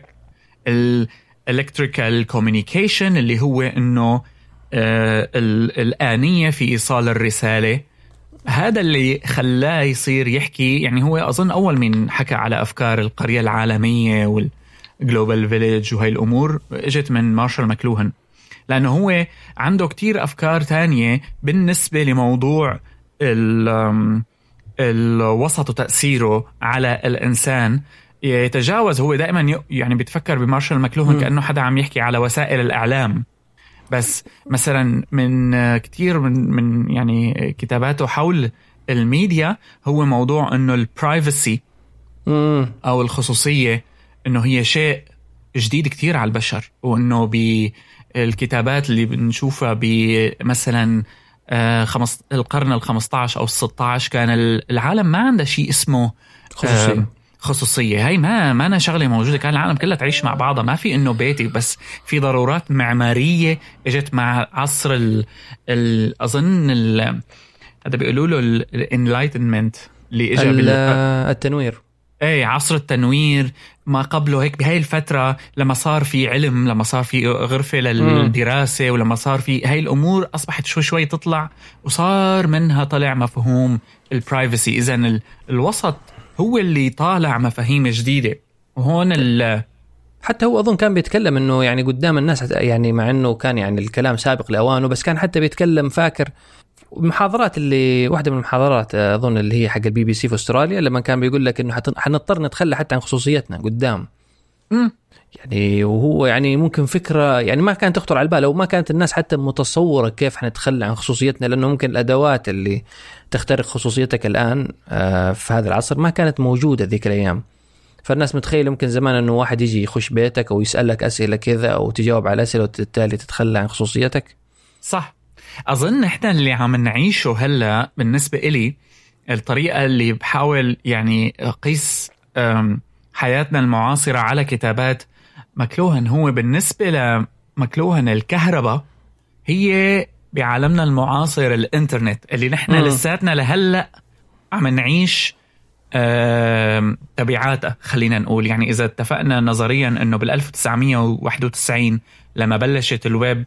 الإلكتريكال كوميونيكيشن، اللي هو أنه آه الآنية في إيصال الرسالة. هذا اللي خلاه يصير يحكي، يعني هو أظن أول من حكى على أفكار القرية العالمية والجلوبال فيليج وهي الأمور إجت من مارشال ماكلوهان، لأنه هو عنده كتير أفكار تانية بالنسبة لموضوع الوسط وتأثيره على الإنسان يتجاوز. هو دائما يعني بتفكر بمارشال ماكلوهان كأنه حدا عم يحكي على وسائل الإعلام بس، مثلا من كتير من من يعني كتاباته حول الميديا هو موضوع انه البرايفسي او الخصوصيه انه هي شيء جديد كتير على البشر، وانه بالكتابات اللي بنشوفها بمثلا القرن الخمسة عشر او الستة عشر كان العالم ما عنده شيء اسمه خصوصيه. خصوصية هاي ما ما أنا شغلة موجودة، كان العالم كلها تعيش مع بعضها، ما في إنه بيتي بس، في ضرورات معمارية إجت مع عصر ال, ال... أظن ال... هذا بيقولوا له الإنلايتنمنت اللي إجا بال... التنوير. أي عصر التنوير، ما قبله هيك بهاي الفترة لما صار في علم، لما صار في غرفة للدراسة، ولما صار في هاي الأمور أصبحت شوي شوي تطلع، وصار منها طلع مفهوم البرايفسي. إذن ال... الوسط هو اللي طالع مفاهيم جديدة. وهون ال حتى هو أظن كان بيتكلم إنه يعني قدام الناس، يعني مع إنه كان يعني الكلام سابق لأوانه، بس كان حتى بيتكلم. فاكر محاضرات اللي واحدة من المحاضرات أظن اللي هي حق البي بي سي في أستراليا، لما كان بيقول لك إنه حنضطر نتخلى حتى عن خصوصيتنا قدام. م. يعني وهو يعني ممكن فكرة يعني ما كانت تخطر على البال، أو ما كانت الناس حتى متصورة كيف حنتخلى عن خصوصيتنا، لأنه ممكن الأدوات اللي تخترق خصوصيتك الآن في هذا العصر ما كانت موجودة ذيك الأيام. فالناس متخيل ممكن زمان أنه واحد يجي يخش بيتك أو يسألك أسئلة كذا أو تجاوب على أسئلة وبالتالي تتخلى عن خصوصيتك. صح، أظن إحنا اللي عم نعيشه هلأ بالنسبة إلي الطريقة اللي بحاول يعني قيس حياتنا المعاصرة على كتابات ماكلوهان. هو بالنسبة لماكلوهان الكهرباء هي بعالمنا المعاصر الانترنت اللي نحن لساتنا لهلأ عم نعيش تبعاته. خلينا نقول يعني إذا اتفقنا نظريا أنه بالألف وتسعمية وواحد وتسعين لما بلشت الويب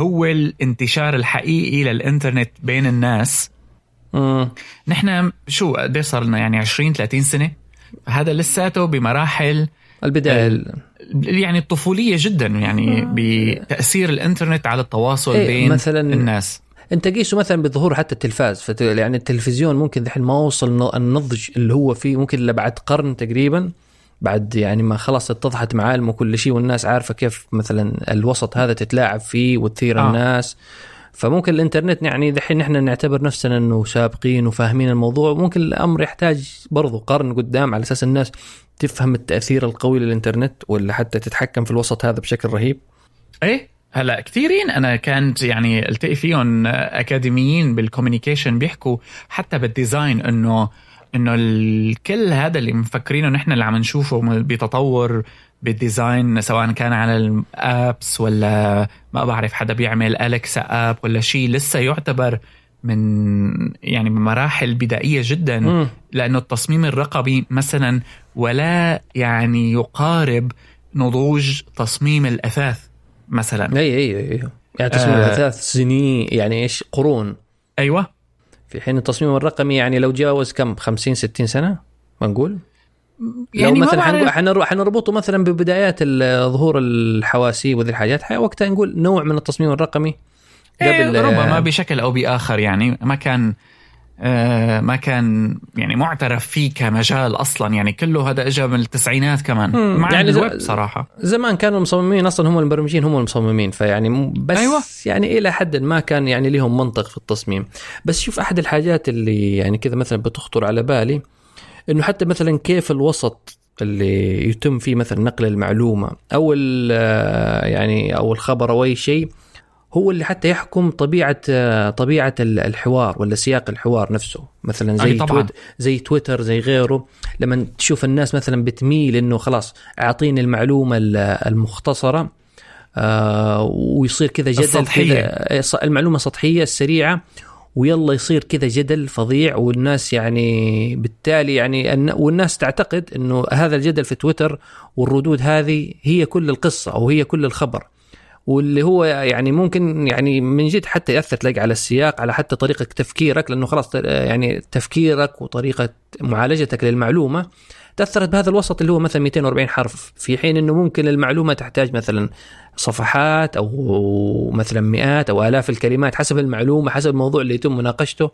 هو الانتشار الحقيقي للانترنت بين الناس، مم. نحن شو قد صار لنا يعني عشرين ثلاثين سنة، هذا لساته بمراحل البداية يعني الطفولية جدا يعني بتأثير الانترنت على التواصل إيه بين مثلاً الناس. انت قيسه مثلا بظهور حتى التلفاز، يعني التلفزيون ممكن دحين ما وصل النضج اللي هو فيه ممكن لبعد قرن تقريبا، بعد يعني ما خلاص اتضحت معالم وكل شيء والناس عارفة كيف مثلا الوسط هذا تتلاعب فيه وتثير آه. الناس. فممكن الانترنت يعني دحين نحن نعتبر نفسنا انه سابقين وفاهمين الموضوع، ممكن الامر يحتاج برضو قرن قدام على اساس الناس تفهم التأثير القوي للإنترنت ولا حتى تتحكم في الوسط هذا بشكل رهيب. إيه هلا كثيرين أنا كانت يعني التقي فيهم أكاديميين بالكوميونيكيشن بيحكوا حتى بالديزاين إنه إنه الكل هذا اللي مفكرينه نحن اللي عم نشوفه بتطور بالديزاين، سواء كان على الأبس ولا ما بعرف حدا بيعمل أليكسا أب ولا شيء، لسه يعتبر من يعني مراحل بدائية جدا. م. لأنه التصميم الرقمي مثلا ولا يعني يقارب نضوج تصميم الأثاث مثلا. أي أي أي يعني تصميم آه الأثاث سنين يعني إيش قرون. أيوة، في حين التصميم الرقمي يعني لو جاوز كم خمسين ستين سنة ما نقول يعني. لو مثلا حنروح حنربطه مثلا ببدايات ظهور الحواسيب وذي الحاجات، وقتها نقول نوع من التصميم الرقمي قبل إيه ربما بشكل أو بآخر يعني ما كان ما كان يعني معترف فيه كمجال أصلا، يعني كله هذا إجا من التسعينات كمان مع يعني الويب صراحة. زمان كانوا المصممين أصلا هم المبرمجين هم المصممين، فيعني بس أيوة. يعني إلى حد ما كان يعني لهم منطق في التصميم. بس شوف أحد الحاجات اللي يعني كذا مثلا بتخطر على بالي إنه حتى مثلا كيف الوسط اللي يتم فيه مثلا نقل المعلومة أو يعني أو الخبر أو أي شيء هو اللي حتى يحكم طبيعة طبيعة الحوار ولا سياق الحوار نفسه. مثلا زي تويتر زي تويتر زي غيره، لما تشوف الناس مثلا بتميل إنه خلاص أعطيني المعلومة المختصرة آه ويصير كذا جدل كذا، المعلومة السطحية السريعة، ويلا يصير كذا جدل فظيع. والناس يعني بالتالي يعني والناس تعتقد إنه هذا الجدل في تويتر والردود هذه هي كل القصة أو هي كل الخبر، واللي هو يعني ممكن يعني من جد حتى يأثر تلاقي على السياق، على حتى طريقة تفكيرك، لأنه خلاص يعني تفكيرك وطريقة معالجتك للمعلومة تأثرت بهذا الوسط اللي هو مثلا مئتين وأربعين حرف، في حين أنه ممكن المعلومة تحتاج مثلا صفحات أو مثلا مئات أو آلاف الكلمات حسب المعلومة حسب الموضوع اللي يتم مناقشته.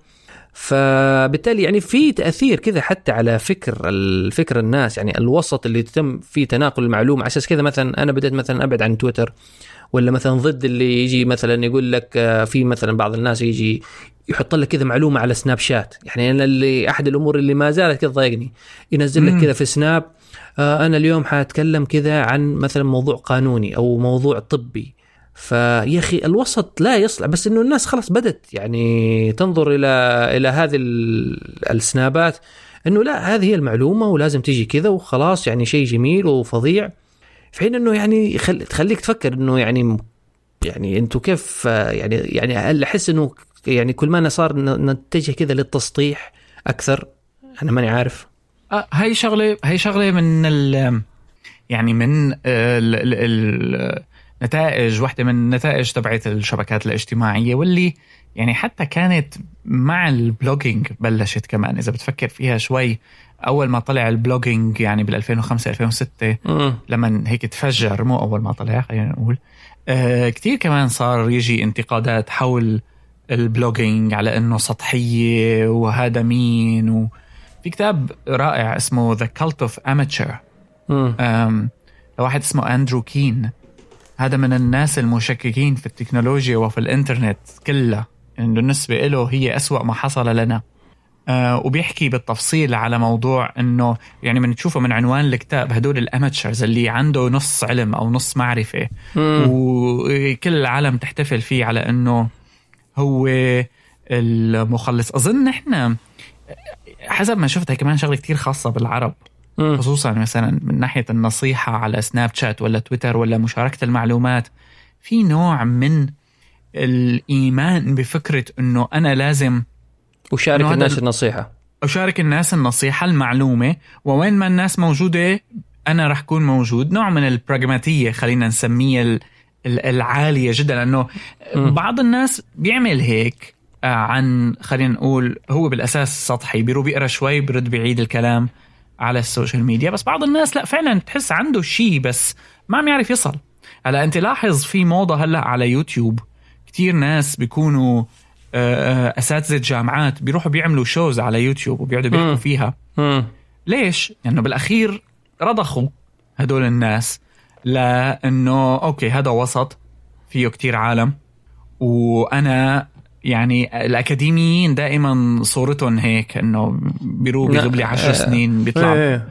فبالتالي يعني في تأثير كذا حتى على فكر الفكر الناس، يعني الوسط اللي يتم فيه تناقل المعلومة. على أساس كذا مثلا أنا بدأت مثلا أبعد عن تويتر، ولا مثلا ضد اللي يجي مثلا يقول لك في مثلا بعض الناس يجي يحط لك كذا معلومة على سناب شات. يعني أنا اللي أحد الأمور اللي ما زالت كذا ضايقني، ينزل لك كذا في سناب أنا اليوم حاتكلم كذا عن مثلا موضوع قانوني أو موضوع طبي. فيا أخي الوسط لا يصلح، بس إنه الناس خلاص بدت يعني تنظر إلى إلى هذه السنابات إنه لا هذه هي المعلومة ولازم تيجي كذا وخلاص، يعني شيء جميل وفظيع. في حين إنه يعني تخليك تفكر إنه يعني يعني أنتوا كيف يعني يعني أحس إنه يعني كل ما أنا صار نتجه كذا للتسطيح أكثر. أنا ماني عارف آه هاي شغلة هاي شغلة من ال يعني من ال ال ال نتائج واحدة من النتائج تبعت الشبكات الاجتماعية، واللي يعني حتى كانت مع البلوجينج بلشت كمان إذا بتفكر فيها شوي. أول ما طلع البلوجينج يعني بالألفين وخمسة ألفين وستة لما هيك تفجر، مو أول ما طلع خلينا نقول آه كتير كمان صار يجي انتقادات حول البلوجينج على أنه سطحية وهذا مين. وفي كتاب رائع اسمه The Cult of Amateur لواحد اسمه أندرو كين، هذا من الناس المشككين في التكنولوجيا وفي الإنترنت كلها، إنه بالنسبة له هي أسوأ ما حصل لنا. أه وبيحكي بالتفصيل على موضوع إنه يعني من تشوفه من عنوان الكتاب هدول الأماتشرز اللي عنده نص علم أو نص معرفة، وكل العالم تحتفل فيه على إنه هو المخلص. أظن إحنا حسب ما شفتها كمان شغلة كتير خاصة بالعرب مم. خصوصا مثلا من ناحية النصيحة على سناب شات ولا تويتر ولا مشاركة المعلومات، في نوع من الإيمان بفكرة إنه أنا لازم أشارك الناس النصيحة أشارك الناس النصيحة المعلومة، ووين ما الناس موجودة أنا رح كون موجود. نوع من البراغماتية خلينا نسميه العالية جدا، لأنه مم. بعض الناس بيعمل هيك عن خلينا نقول هو بالأساس سطحي، بيروح بيقرأ شوي برد بعيد الكلام على السوشيال ميديا. بس بعض الناس لا فعلا تحس عنده شيء بس ما عم يعرف يصل. هلا انت لاحظ في موضة هلا على يوتيوب كتير ناس بيكونوا أساتذة جامعات بيروحوا بيعملوا شوز على يوتيوب وبيقعدوا بيحكوا فيها. ليش؟ لأنه يعني بالأخير رضخوا هدول الناس لأنه أوكي هذا وسط فيه كتير عالم، وأنا يعني الأكاديميين دائما صورتهم هيك إنه بيروح بيغبلي عشر سنين بيطلع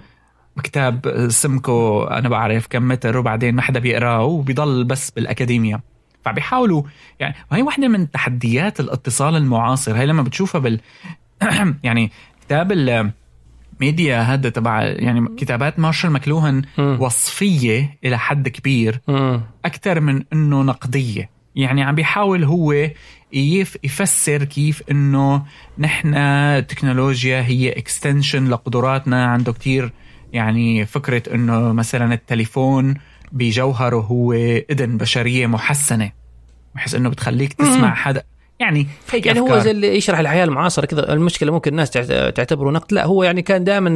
كتاب سمكو أنا بعرف كم متر وبعدين ما حدا بيقراه وبيضل بس بالأكاديمية. فبيحاولوا يعني، وهي واحدة من تحديات الاتصال المعاصر هاي لما بتشوفها بال يعني كتاب الميديا هذا تبع يعني كتابات مارشال مكلوهن وصفية إلى حد كبير أكثر من إنه نقدية. يعني عم بيحاول هو كيف يفسر كيف إنه نحن التكنولوجيا هي إكستنشن لقدراتنا. عنده كتير يعني فكرة إنه مثلا التليفون بجوهره هو إذن بشرية محسنة، بحيث إنه بتخليك تسمع حدا يعني هيك يعني أفكار. هو زي اللي يشرح الحياة المعاصرة كذا. المشكلة ممكن الناس تعتبره نقد، لا هو يعني كان دائما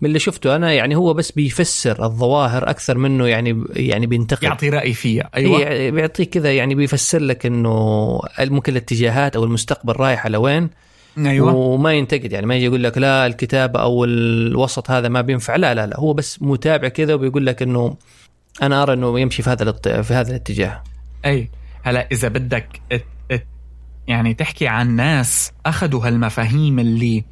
من اللي شفته أنا يعني هو بس بيفسر الظواهر أكثر منه يعني يعني بينتقد، يعطي رأي فيها. أيوة بيعطيك كذا يعني بيفسر لك إنه ممكن الاتجاهات أو المستقبل رايح على وين. أيوة. وما ينتقد يعني ما يجي يقول لك لا الكتاب أو الوسط هذا ما بينفع، لا لا لا هو بس متابع كذا وبيقول لك إنه أنا أرى إنه يمشي في هذا في هذا الاتجاه. أي هلا إذا بدك يعني تحكي عن ناس أخذوا هالمفاهيم اللي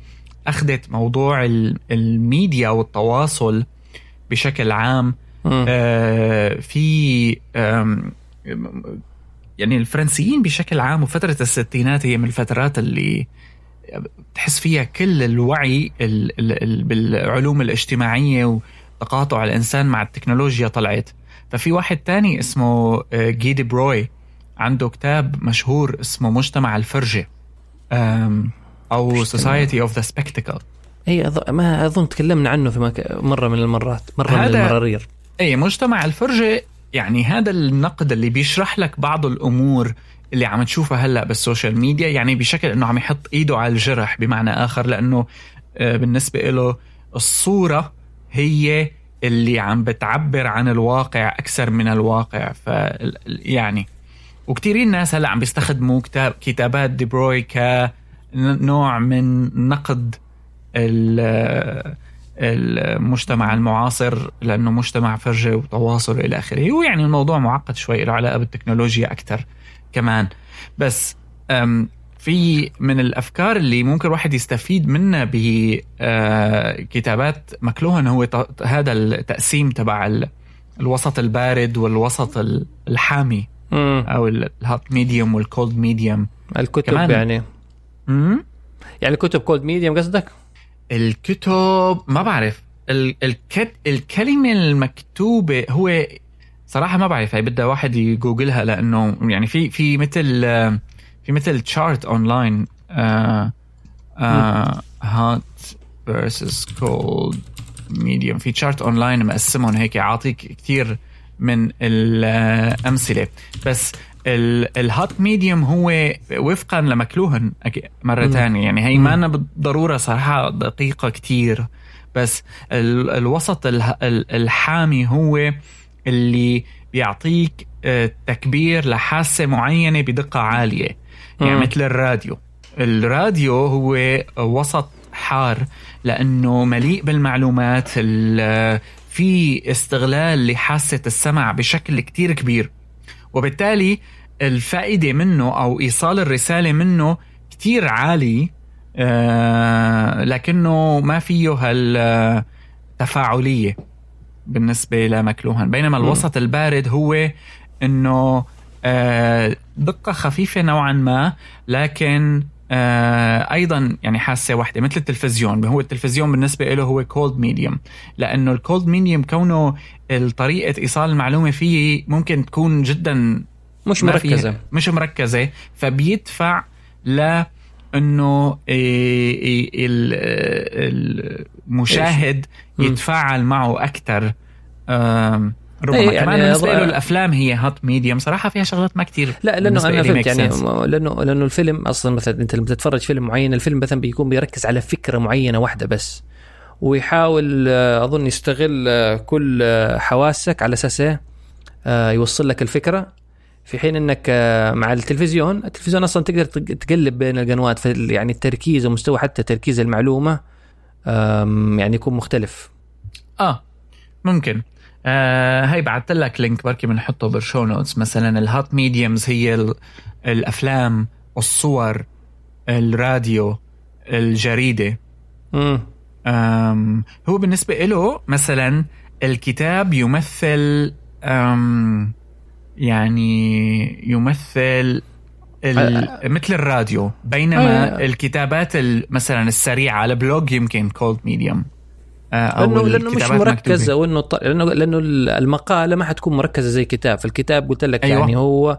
أخذت موضوع الميديا والتواصل بشكل عام آه في يعني الفرنسيين بشكل عام، وفترة الستينات هي من الفترات اللي تحس فيها كل الوعي ال ال ال بالعلوم الاجتماعية وتقاطع الإنسان مع التكنولوجيا طلعت. ففي واحد تاني اسمه جي ديبروي عنده كتاب مشهور اسمه مجتمع الفرجة أو Society of the Spectacle. أي ما أظن تكلمنا عنه في مرة من المرات مرة من المرارير. أي مجتمع الفرجة يعني هذا النقد اللي بيشرح لك بعض الأمور اللي عم تشوفها هلأ بالسوشيال ميديا، يعني بشكل أنه عم يحط إيده على الجرح بمعنى آخر، لأنه بالنسبة له الصورة هي اللي عم بتعبر عن الواقع أكثر من الواقع. ف يعني وكتيرين ناس هلأ عم بيستخدموا كتاب كتابات ديبروي كنوع من نقد المجتمع المعاصر لأنه مجتمع فرجة وتواصل إلى آخره. ويعني الموضوع معقد شوي، له علاقة بالتكنولوجيا أكتر كمان. بس في من الأفكار اللي ممكن واحد يستفيد منها بكتابات مكلوهن هو هذا التقسيم تبع الوسط البارد والوسط الحامي مم. أو الهوت ميديوم والكولد ميديوم. الكتب يعني مم؟ يعني الكتب كولد ميديوم قصدك؟ الكتب ما بعرف ال- الكت- الكلمة المكتوبة هو صراحة ما بعرف، هي بدها واحد يجوجلها، لأنه يعني في في مثل في مثل chart online uh, uh, hot versus cold medium، في chart online مقسمهم هيك عاطيك كتير من الأمثلة. بس الهوت ميديوم هو وفقا لمكلوهن مرة تانية، يعني هي ما أنا بالضرورة صراحة دقيقة كتير، بس ال- الوسط ال- ال- الحامي هو اللي بيعطيك تكبير لحاسة معينة بدقة عالية، يعني م. مثل الراديو. الراديو هو وسط حار لأنه مليء بالمعلومات، في استغلال لحاسة السمع بشكل كتير كبير، وبالتالي الفائدة منه أو إيصال الرسالة منه كتير عالي، لكنه ما فيه هالتفاعلية بالنسبة لمكلوهن. بينما الوسط البارد هو إنه دقة خفيفة نوعا ما، لكن أيضا يعني حاسة واحدة مثل التلفزيون. هو التلفزيون بالنسبة له هو كولد ميديوم، لأنه الكولد ميديوم كونه الطريقة إيصال المعلومة فيه ممكن تكون جدا مش مركزة مش مركزة فبيدفع لأنه المشاهد يتفاعل معه أكتر. ربما أيه كمان يعني بالنسبة له الأفلام هي هات ميديوم صراحة فيها شغلات ما كتير، لا لأنه أنا فهمت يعني لأنه لأنه الفيلم أصلا مثلا أنت لما تتفرج فيلم معين، الفيلم مثلا بيكون بيركز على فكرة معينة واحدة بس، ويحاول أظن يستغل كل حواسك على أساسه يوصل لك الفكرة. في حين أنك مع التلفزيون، التلفزيون أصلا تقدر تقلب بين القنوات، يعني التركيز ومستوى حتى تركيز المعلومة يعني يكون مختلف. آه ممكن آه هاي بعت لك لينك بركي بنحطه بالشو نوتس. مثلا الهوت ميديومز هي الأفلام، الصور، الراديو، الجريدة. هو بالنسبة له مثلا الكتاب يمثل يعني يمثل مثل الراديو، بينما الكتابات مثلا السريعة على بلوج يمكن كولد ميديوم، لأنه, لأنه مش مركزة، وإنه ط... لأنه لأنه المقالة ما حتكون مركزة زي كتاب. في الكتاب قلت لك أيوة. يعني هو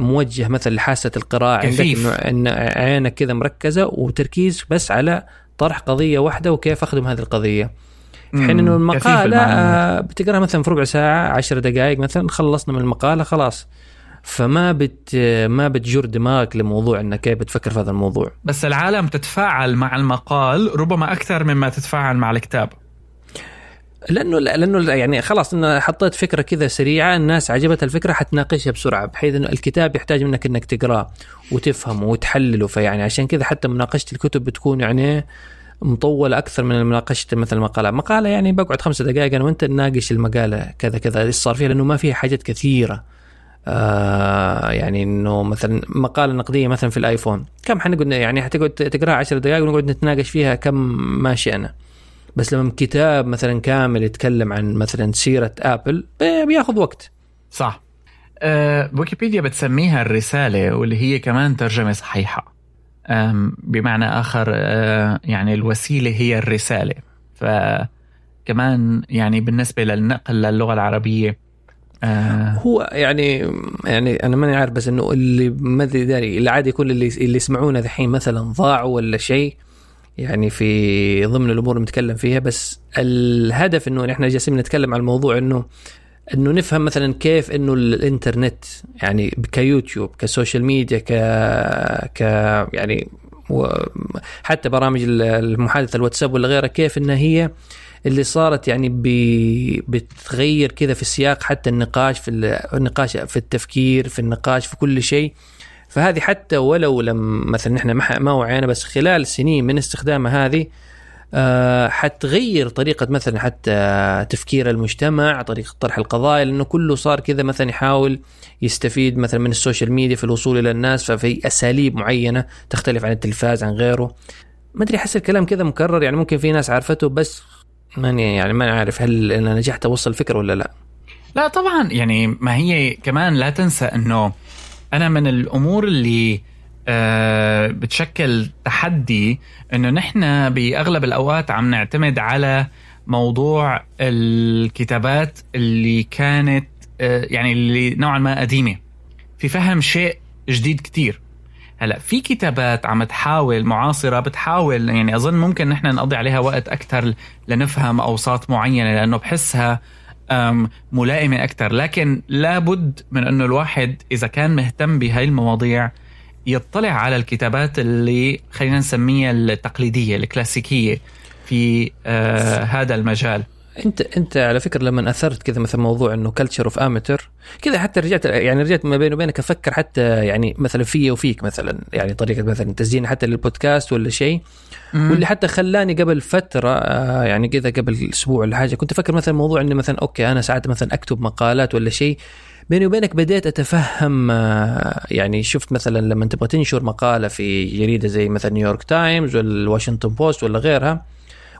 موجه مثل حاسة القراءة كثيف. عندك إن عينك كذا مركزة وتركيز بس على طرح قضية واحدة وكيف أخدم هذه القضية، حين إنه المقالة بتقرأها مثلا في ربع ساعة عشر دقائق مثلا، خلصنا من المقالة خلاص، فما بت ما بتجر دماغك لموضوع انك كيف بتفكر في هذا الموضوع. بس العالم تتفاعل مع المقال ربما اكثر مما تتفاعل مع الكتاب. لأنه لأنه يعني خلاص إنه حطيت فكرة كذا سريعة الناس عجبتها الفكرة حتناقشها بسرعة، بحيث إنه الكتاب يحتاج منك إنك تقرأ وتفهم وتحلله، فيعني عشان كذا حتى مناقشة الكتب بتكون يعني مطولة أكثر من المناقشة مثل المقالة. مقالة يعني بقعد خمسة دقائق أنا وأنت نناقش المقالة كذا كذا اللي صار فيها، لأنه ما فيها حاجات كثيرة. آه يعني إنه مثلا مقالة نقدية مثلا في الآيفون كم حنقعد يعني حتقعد تقرأ عشر دقائق ونقعد نتناقش فيها كم ما شئنا. بس لما كتاب مثلا كامل يتكلم عن مثلا سيرة آبل بياخذ وقت. صح. أه ويكيبيديا بتسميها الرسالة، واللي هي كمان ترجمة صحيحة. بمعنى آخر أه يعني الوسيلة هي الرسالة، فكمان يعني بالنسبة للنقل للغة العربية أه هو يعني يعني أنا ما عارف، بس إنه اللي ما أدري داري العادي يكون اللي اللي يسمعونا ذحين مثلا ضاعوا ولا شيء يعني في ضمن الأمور نتكلم فيها، بس الهدف إنه نحن جالسين نتكلم عن الموضوع إنه إنه نفهم مثلا كيف إنه الإنترنت يعني كيوتيوب كسوشيال ميديا ك ك يعني حتى برامج المحادثة الواتساب ولا غيرها، كيف إنها هي اللي صارت يعني ب... بتغير كذا في السياق، حتى النقاش في النقاش في التفكير في النقاش في كل شيء. فهذه حتى ولو لم مثلا نحن ما وعينا، بس خلال سنين من استخدامها هذه أه حتغير طريقة مثلا حتى تفكير المجتمع، طريقة طرح القضايا، لأنه كله صار كذا مثلا يحاول يستفيد مثلا من السوشيال ميديا في الوصول إلى الناس، ففي أساليب معينة تختلف عن التلفاز عن غيره. ما أدري، حس الكلام كذا مكرر يعني، ممكن في ناس عارفته بس ماني يعني ما عارف هل أنا نجحت أوصل الفكرة ولا لا. لا طبعا يعني ما هي كمان لا تنسى أنه أنا من الأمور اللي أه بتشكل تحدي أنه نحن بأغلب الأوقات عم نعتمد على موضوع الكتابات اللي كانت أه يعني اللي نوعا ما قديمة في فهم شيء جديد كتير. هلأ في كتابات عم تحاول معاصرة بتحاول يعني أظن ممكن نحن نقضي عليها وقت أكتر لنفهم أوساط معينة، لأنه بحسها ملائمة أكتر، لكن لابد من أنه الواحد إذا كان مهتم بهاي المواضيع يطلع على الكتابات اللي خلينا نسميها التقليدية الكلاسيكية في آه هذا المجال. أنت أنت على فكرة لما أثرت كذا مثل موضوع إنه culture of amateur كذا، حتى رجعت يعني رجعت ما بيني وبينك أفكر حتى يعني مثلا فيا وفيك مثلا يعني طريقة مثلا تسجيل حتى للبودكاست ولا شيء، واللي حتى خلاني قبل فترة يعني كذا قبل أسبوع ولا حاجة كنت أفكر مثلا موضوع إنه مثلا أوكي أنا ساعات مثلا أكتب مقالات ولا شيء. بيني وبينك بديت أتفهم يعني، شفت مثلا لما تبغى تنشر مقالة في جريدة زي مثلا نيويورك تايمز والواشنطن بوست ولا غيرها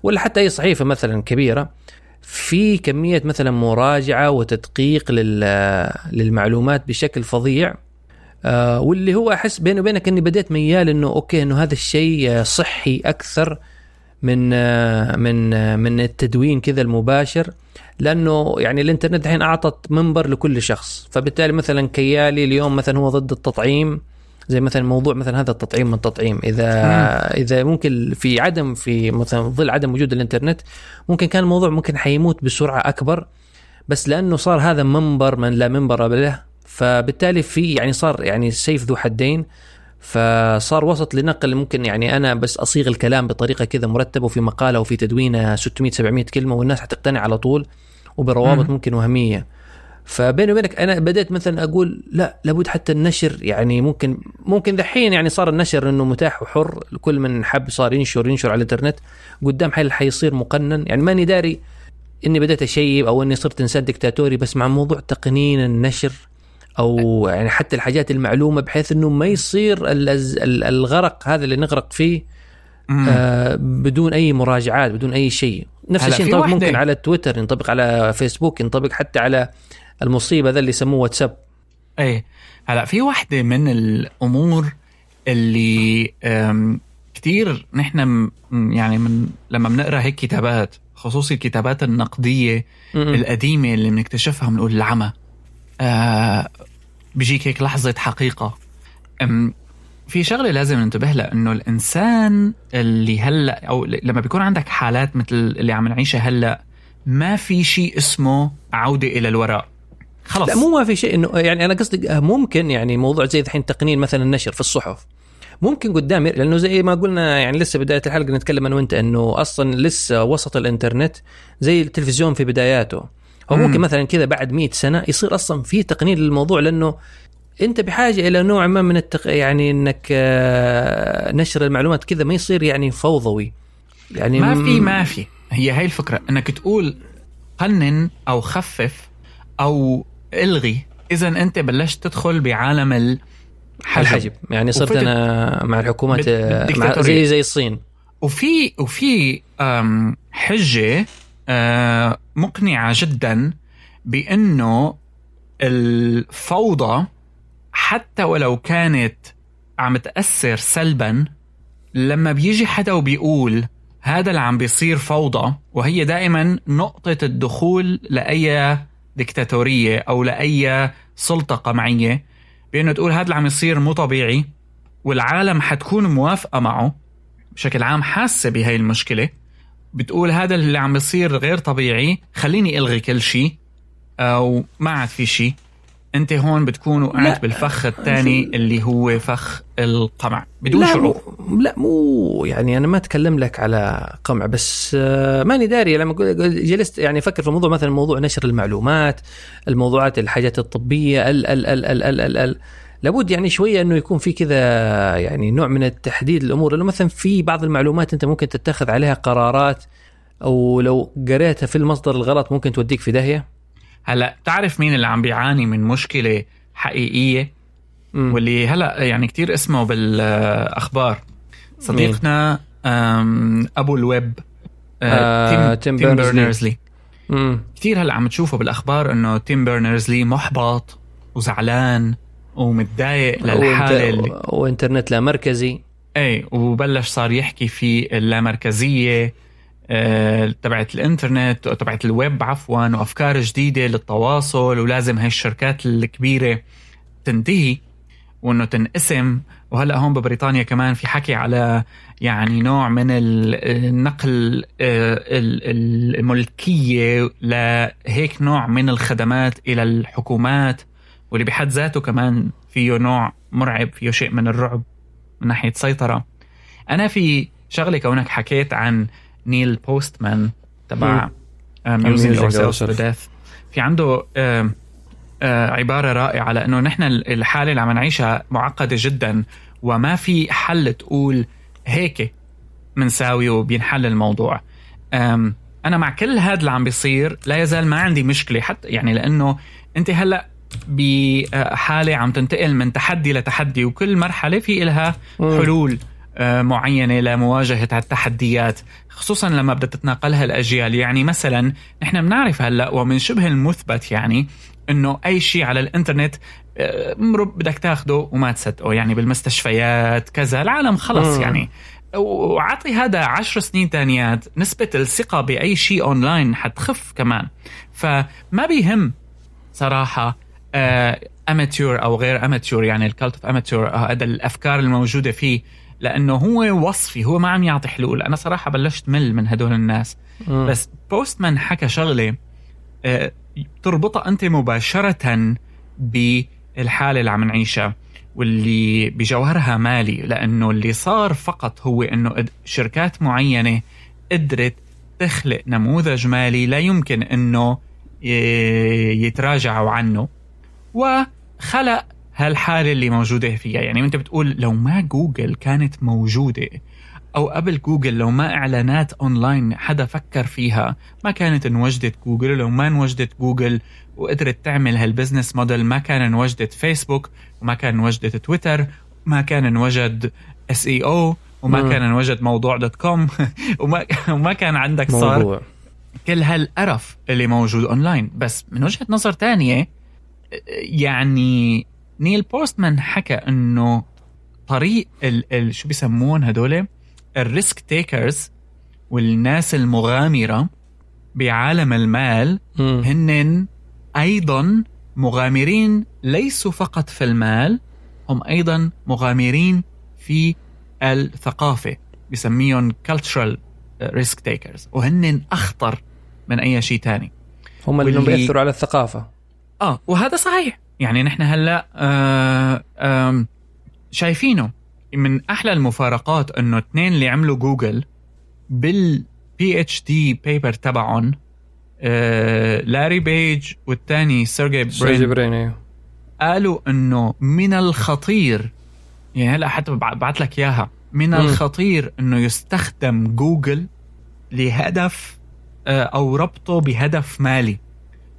ولا حتى أي صحيفة مثلا كبيرة، في كمية مثلا مراجعة وتدقيق للمعلومات بشكل فظيع، واللي هو أحس بيني وبينك أني بديت ميال أنه أوكي أنه هذا الشيء صحي أكثر من من من التدوين كذا المباشر، لأنه يعني الإنترنت الحين أعطت منبر لكل شخص. فبالتالي مثلا كيالي اليوم مثلا هو ضد التطعيم، زي مثلا موضوع مثلا هذا التطعيم من تطعيم إذا إذا ممكن في عدم في مثلا ظل عدم وجود الإنترنت ممكن كان الموضوع ممكن حيموت بسرعة أكبر، بس لأنه صار هذا منبر من لا منبر له، فبالتالي في يعني صار يعني سيف ذو حدين، فصار وسط لنقل ممكن يعني أنا بس أصيغ الكلام بطريقة كذا مرتبة وفي مقالة وفي تدوينة ستمائة سبعمائة كلمة والناس هتقتنع على طول وبروابط مم. ممكن وهمية. فبيني وبينك أنا بدأت مثلا أقول لا لابد حتى النشر يعني ممكن ممكن دحين يعني صار النشر إنه متاح وحر، كل من حب صار ينشر ينشر على الإنترنت، قدام حيل حيصير مقنن يعني. ماني داري إني بدأت أشيب أو إني صرت إنسان دكتاتوري بس مع موضوع تقنين النشر أو يعني حتى الحاجات المعلومة، بحيث إنه ما يصير الغرق هذا اللي نغرق فيه آه بدون أي مراجعات بدون أي شيء. نفس الشيء ينطبق ممكن على تويتر، ينطبق على فيسبوك، ينطبق حتى على المصيبة ذا اللي يسموه واتساب. أي هلأ في واحدة من الأمور اللي كتير نحن يعني من لما بنقرأ هيك كتابات، خصوصي الكتابات النقدية م-م. القديمة اللي بنكتشفها بنقول العمى آه بيجيك هيك لحظة حقيقة. في شغلة لازم ننتبه لها، إنه الإنسان اللي هلأ أو لما بيكون عندك حالات مثل اللي عم نعيشها هلأ، ما في شيء اسمه عودة إلى الوراء خلاص. لا مو ما في شيء، انه يعني انا قصدي ممكن يعني موضوع زي الحين تقنين مثلا النشر في الصحف ممكن قدام ير... لأنه زي ما قلنا يعني لسه بداية الحلقة نتكلم أنا وأنت أنه أصلا لسه وسط الإنترنت زي التلفزيون في بداياته. هو ممكن مم. مثلا كذا بعد مئة سنة يصير أصلا في تقنين للموضوع، لأنه أنت بحاجة إلى نوع ما من التق... يعني أنك نشر المعلومات كذا ما يصير يعني فوضوي، يعني ما في ما في هي هاي الفكرة، أنك تقول قنن أو خفف أو إلغي. إذن أنت بلشت تدخل بعالم ال الحجب، يعني صرت أنا مع الحكومات مع زي زي الصين. وفي وفي حجة مقنعة جدا بأنه الفوضى حتى ولو كانت عم تأثر سلبا، لما بيجي حدا وبيقول هذا اللي عم بيصير فوضى، وهي دائما نقطة الدخول لأي ديكتاتورية أو لأي سلطة قمعية، بأنه تقول هذا اللي عم يصير مو طبيعي والعالم حتكون موافقة معه بشكل عام، حاسة بهاي المشكلة، بتقول هذا اللي عم يصير غير طبيعي، خليني ألغي كل شيء أو ما عاد في شيء. أنت هون بتكون وقعت بالفخ الثاني اللي هو فخ القمع بدون شعور. لا مو يعني أنا ما أتكلم لك على قمع، بس ماني داري لما جلست يعني أفكر في موضوع مثلا موضوع نشر المعلومات، الموضوعات الحاجات الطبية ال ال ال ال ال ال ال لابد يعني شوية أنه يكون في كذا يعني نوع من التحديد الأمور، لأنه مثلا في بعض المعلومات أنت ممكن تتخذ عليها قرارات، أو لو قريتها في المصدر الغلط ممكن توديك في داهية. هلا تعرف مين اللي عم بيعاني من مشكلة حقيقية م. واللي هلا يعني كتير اسمه بالأخبار؟ صديقنا أبو الويب آه تيم, تيم بيرنرزلي. كتير هلا عم تشوفه بالأخبار إنه تيم بيرنرزلي محبط وزعلان ومتضايق للحالة، وإنترنت لا مركزي. أي وبلش صار يحكي في اللامركزية تبعت الانترنت وتبعت الويب عفوا، وأفكار جديدة للتواصل، ولازم هاي الشركات الكبيرة تنتهي وأنه تنقسم. وهلأ هون ببريطانيا كمان في حكي على يعني نوع من النقل الملكية لهيك نوع من الخدمات إلى الحكومات، واللي بحد ذاته كمان فيه نوع مرعب، فيه شيء من الرعب من ناحية سيطرة. أنا في شغلة كونك حكيت عن نيل بوستمان تبع Amusing Ourselves to Death، في عنده آه آه عبارة رائعة لأنه نحن الحالة اللي عم نعيشها معقدة جدا، وما في حل تقول هيك منساوي وبينحل الموضوع. أنا مع كل هذا اللي عم بيصير، لا يزال ما عندي مشكلة حتى يعني، لأنه أنت هلأ بحالة عم تنتقل من تحدي لتحدي، وكل مرحلة في إلها حلول معينة لمواجهة التحديات، خصوصا لما بدأت تتناقلها الأجيال. يعني مثلا نحن بنعرف هلأ ومن شبه المثبت يعني أنه أي شيء على الإنترنت بدك تاخده وما تصدقه، يعني بالمستشفيات كذا العالم خلص م. يعني وعطي هذا عشر سنين تانيات، نسبة الثقة بأي شيء أونلاين حتخف كمان. فما بيهم صراحة أماتيور أو غير أماتيور، يعني الكالت أوف أماتيور هذا الأفكار الموجودة فيه، لأنه هو وصفي، هو ما عم يعطي حلول. أنا صراحة بلشت مل من هدول الناس م. بس بوستمان حكى شغلة أه تربطها أنت مباشرة بالحالة اللي عم نعيشها، واللي بجوهرها مالي، لأنه اللي صار فقط هو أنه شركات معينة قدرت تخلق نموذج مالي لا يمكن أنه يتراجعوا عنه، وخلق هالحالة اللي موجودة فيها. يعني أنت بتقول لو ما جوجل كانت موجودة، أو قبل جوجل لو ما إعلانات أونلاين حدا فكر فيها، ما كانت انوجدت جوجل، لو ما انوجدت جوجل وقدرت تعمل هالبزنس موديل، ما كان انوجدت فيسبوك، وما كان انوجدت تويتر، ما كان انوجد إس إي أو، وما م. كان انوجد موضوع دوت كوم وما, وما كان عندك موضوع. صار كل هالقرف اللي موجود أونلاين. بس من وجهة نظر تانية يعني نيل بوستمان حكى انه طريق ال ال شو بيسمون هدول الريسك تيكرز والناس المغامرة بعالم المال م. هن ايضا مغامرين، ليسوا فقط في المال، هم ايضا مغامرين في الثقافة، بيسميهم cultural risk takers، وهن اخطر من اي شيء تاني، هم اللي بيأثروا على الثقافة. اه وهذا صحيح، يعني نحن هلأ آه آه شايفينه من أحلى المفارقات أنه اثنين اللي عملوا جوجل بال PhD paper تبعهم آه، لاري بيج والتاني سيرجي برين, سيرجي برين قالوا أنه من الخطير, يعني هلأ حتى بعت لك إياها, من الخطير أنه يستخدم جوجل لهدف آه، أو ربطه بهدف مالي,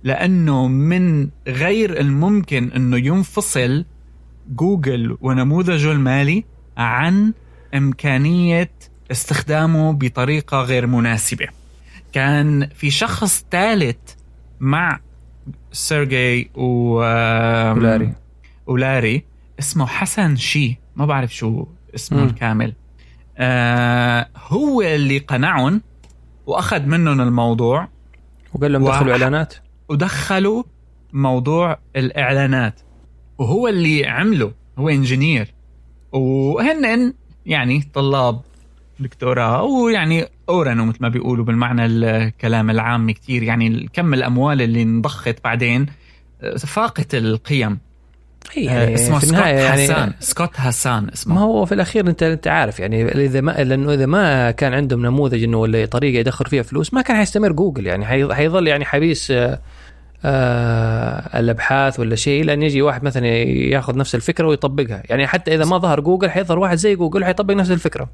لأنه من غير الممكن أنه ينفصل جوجل ونموذجه المالي عن إمكانية استخدامه بطريقة غير مناسبة. كان في شخص ثالث مع سيرجي ولاري ولاري اسمه حسن شي, ما بعرف شو اسمه م. الكامل آه, هو اللي قنعهم وأخذ منهم الموضوع وقال لهم دخلوا إعلانات, ودخلوا موضوع الإعلانات, وهو اللي عمله, هو انجينير وهن يعني طلاب دكتوراه, ويعني أورانو مثل ما بيقولوا بالمعنى الكلام العام كتير, يعني كم الأموال اللي انضخت بعدين فاقت القيم. هي اسمه سكوت حسان, يعني سكوت حسان اسمه. ما هو في الأخير أنت أنت عارف يعني, إذا ما لأنه إذا ما كان عندهم نموذج إنه ولا طريقة يدخر فيها فلوس ما كان هيستمر جوجل, يعني هيظل يعني حبيس آه الأبحاث ولا شيء, لأن يجي واحد مثلا يأخذ نفس الفكرة ويطبقها. يعني حتى إذا ما ظهر جوجل هيظهر واحد زي جوجل هيطبق نفس الفكرة.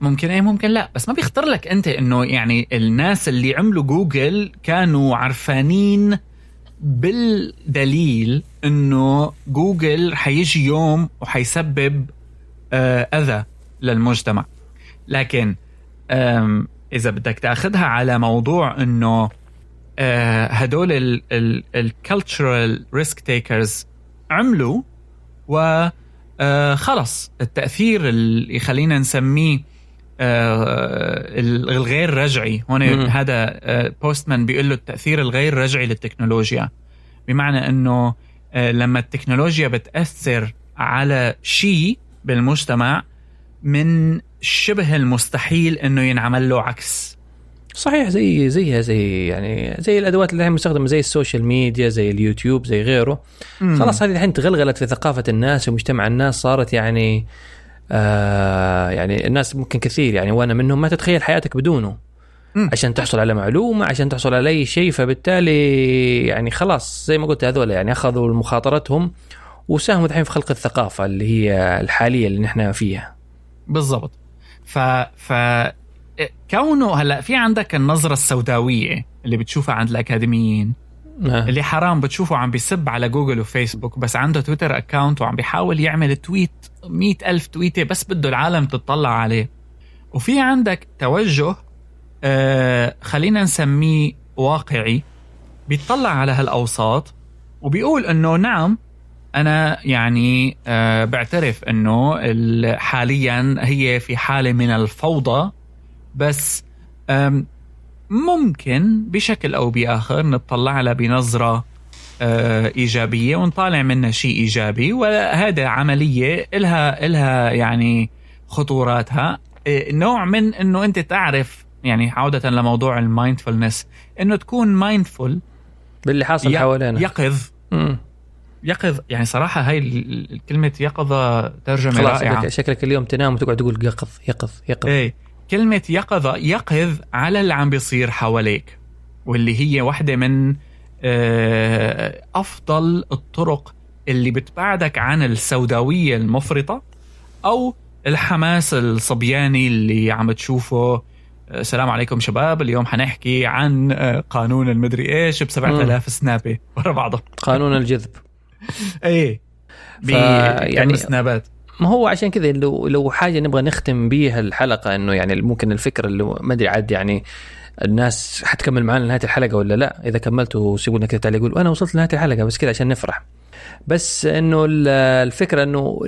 ممكن ايه ممكن لا, بس ما بيخطر لك انت انه يعني الناس اللي عملوا جوجل كانوا عرفانين بالدليل انه جوجل حيجي يوم وحيسبب آه اذى للمجتمع. لكن اذا بدك تاخذها على موضوع انه آه هدول الcultural risk takers عملوا و آه خلص التأثير اللي خلينا نسميه آه الغير رجعي هون م- هذا آه بوستمان بيقول له التأثير الغير رجعي للتكنولوجيا, بمعنى أنه آه لما التكنولوجيا بتأثر على شيء بالمجتمع من شبه المستحيل أنه ينعمل له عكس. صحيح, زي زيها زي يعني زي الأدوات اللي هي مستخدمة زي السوشيال ميديا زي اليوتيوب زي غيره. مم. خلاص هذه الحين تغلغلت في ثقافة الناس ومجتمع الناس, صارت يعني آه يعني الناس ممكن كثير يعني وأنا منهم ما تتخيل حياتك بدونه. مم. عشان تحصل على معلومة, عشان تحصل على أي شيء, فبالتالي يعني خلاص زي ما قلت هذول يعني أخذوا مخاطرتهم وساهموا الحين في خلق الثقافة اللي هي الحالية اللي نحن فيها. بالضبط. ف ف كونه هلأ في عندك النظرة السوداوية اللي بتشوفها عند الأكاديميين أه. اللي حرام بتشوفه عم بيسب على جوجل وفيسبوك, بس عنده تويتر أكاونت وعم بيحاول يعمل تويت مئة ألف تويتة بس بده العالم تطلع عليه. وفي عندك توجه آه خلينا نسميه واقعي بيطلع على هالأوساط وبيقول أنه نعم أنا يعني آه بعترف أنه حاليا هي في حالة من الفوضى, بس ممكن بشكل أو بآخر نطلع له بنظرة إيجابية ونطالع منه شيء إيجابي, وهذا عملية إلها, إلها يعني خطوراتها, نوع من أنه أنت تعرف يعني عودة لموضوع المايندفولنس أنه تكون مايندفول باللي حاصل حوالينا. يقظ م- يقظ يعني صراحة هاي الكلمة يقظة ترجمة رائعة. شكلك اليوم تنام وتقعد تقول يقظ يقظ يقظ. ايه كلمة يقظة, يقظ على اللي عم بيصير حواليك, واللي هي واحدة من أفضل الطرق اللي بتبعدك عن السوداوية المفرطة أو الحماس الصبياني اللي عم تشوفه السلام عليكم شباب اليوم حنحكي عن قانون المدري إيش بسبعة آلاف سنابة ورا بعضه, قانون الجذب إيه يعني سنابات. ما هو عشان كذا لو لو حاجة نبغى نختم بيها الحلقة إنه يعني ممكن الفكرة اللي ما أدري عاد يعني الناس حتكمل معنا لنهاية الحلقة ولا لا, إذا كملتوا سيبوا لنا كذا تعليق يقول أنا وصلت لنهاية الحلقة بس كذا عشان نفرح, بس إنه الفكرة إنه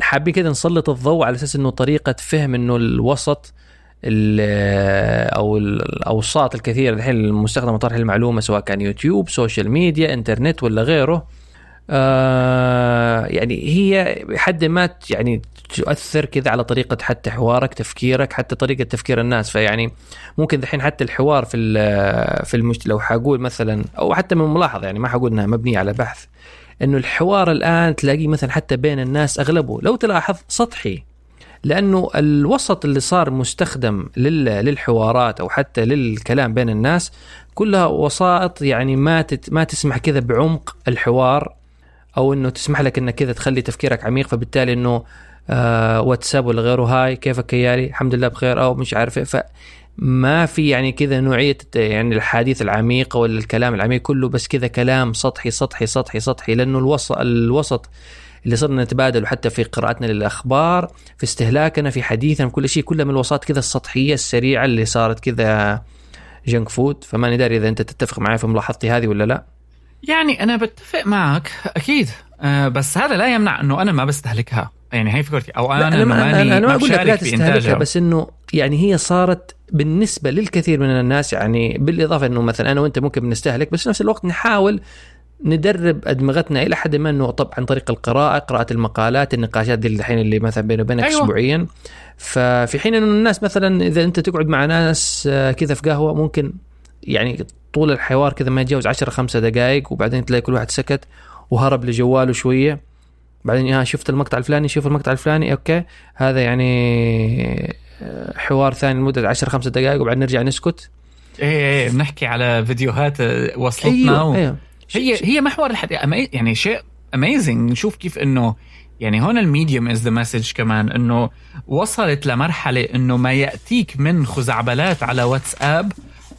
حابين كذا نسلط الضوء على أساس إنه طريقة فهم إنه الوسط أو الأوساط الكثير الحين المستخدمة طرح المعلومة سواء كان يوتيوب سوشيال ميديا إنترنت ولا غيره آه يعني هي حد ما يعني تؤثر كذا على طريقة حتى حوارك تفكيرك حتى طريقة تفكير الناس. فيعني ممكن الحين حتى الحوار في في المجتمع لو حقول مثلا أو حتى من ملاحظة يعني ما حقول إنها مبنية على بحث إنه الحوار الآن تلاقي مثلا حتى بين الناس أغلبه لو تلاحظ سطحي لأنه الوسط اللي صار مستخدم للحوارات أو حتى للكلام بين الناس كلها وسائط يعني ما ما تسمح كذا بعمق الحوار، أو إنه تسمح لك إنك كذا تخلي تفكيرك عميق. فبالتالي إنه آه واتساب ولا غيره، هاي كيفك كيالي الحمد لله بخير أو مش عارف، فما في يعني كذا نوعية يعني الحديث العميق ولا الكلام العميق، كله بس كذا كلام سطحي سطحي سطحي سطحي. لأنه الوسط الوسط اللي صرنا نتبادل حتى في قراءتنا للأخبار، في استهلاكنا، في حديثنا، في كل شيء، كله من الوساط كذا السطحية السريعة اللي صارت كذا جنك فود. فما ندري إذا أنت تتفق معي في ملاحظتي هذه ولا لا. يعني أنا بتفق معك أكيد، أه بس هذا لا يمنع أنه أنا ما بستهلكها، يعني هي فكرتي. أو أنا أنا ما, أنا ما أقول لك لا تستهلكها، بس أنه يعني هي صارت بالنسبة للكثير من الناس، يعني بالإضافة أنه مثلا أنا وأنت ممكن نستهلك، بس نفس الوقت نحاول ندرب أدمغتنا إلى حد ما أنه طب عن طريق القراءة، قراءة المقالات، النقاشات دي الحين اللي مثلا بينه وبينك أيوة. أسبوعيا. ففي حين أنه الناس مثلا إذا أنت تقعد مع ناس كذا في قهوة، ممكن يعني طول الحوار كذا ما يتجاوز عشرة خمسة دقائق، وبعدين تلاقي كل واحد سكت وهرب لجواله شوية، بعدين ها شفت المقطع الفلاني، شوف المقطع الفلاني، أوكي هذا يعني حوار ثاني لمدة عشرة خمسة دقائق، وبعدين نرجع نسكت. إيه بنحكي على فيديوهات وصلتنا أيوة. و... أيوة. هي هي محور الحديث يعني شيء amazing. نشوف كيف إنه يعني هون الميديوم is the message كمان إنه وصلت لمرحلة إنه ما يأتيك من خزعبلات على واتساب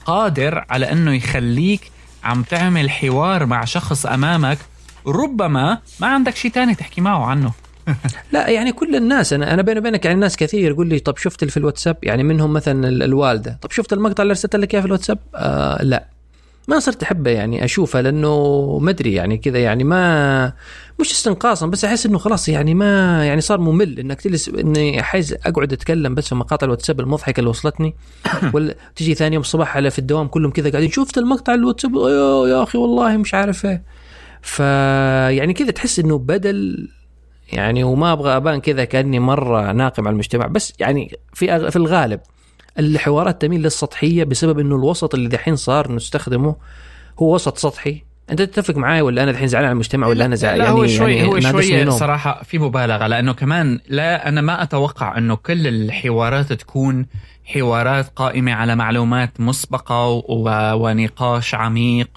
قادر على إنه يخليك عم تعمل حوار مع شخص أمامك ربما ما عندك شيء تاني تحكي معه عنه. لا يعني كل الناس، أنا أنا بيني وبينك يعني ناس كثير يقول لي طب شفت اللي في الواتساب، يعني منهم مثلا الوالدة، طب شفت المقطع اللي رسلت لك إياه في الواتساب؟ آه لا ما صرت أحبه يعني أشوفها، لأنه ما أدري يعني كذا يعني ما مش استنقاصا، بس أحس إنه خلاص يعني ما يعني صار ممل إنك تجلس إني أحس أقعد أتكلم بس في مقاطع الواتساب المضحكة اللي وصلتني، ولا تجي ثاني يوم الصباح على في الدوام كلهم كذا قاعدين شفت المقطع الواتساب يا أخي والله مش عارف إيه. فيعني كذا تحس إنه بدل يعني، وما أبغى أبان كذا كأني مرة ناقم على المجتمع، بس يعني في أغ... في الغالب الحوارات تميل للسطحية بسبب إنه الوسط اللي دحين صار نستخدمه هو وسط سطحي. أنت تتفق معاي ولا أنا دحين زعلان على المجتمع ولا أنا زعلان؟ يعني هو شوي يعني هو شوي صراحة في مبالغة، لأنه كمان لا أنا ما أتوقع إنه كل الحوارات تكون حوارات قائمة على معلومات مسبقة و... ونقاش عميق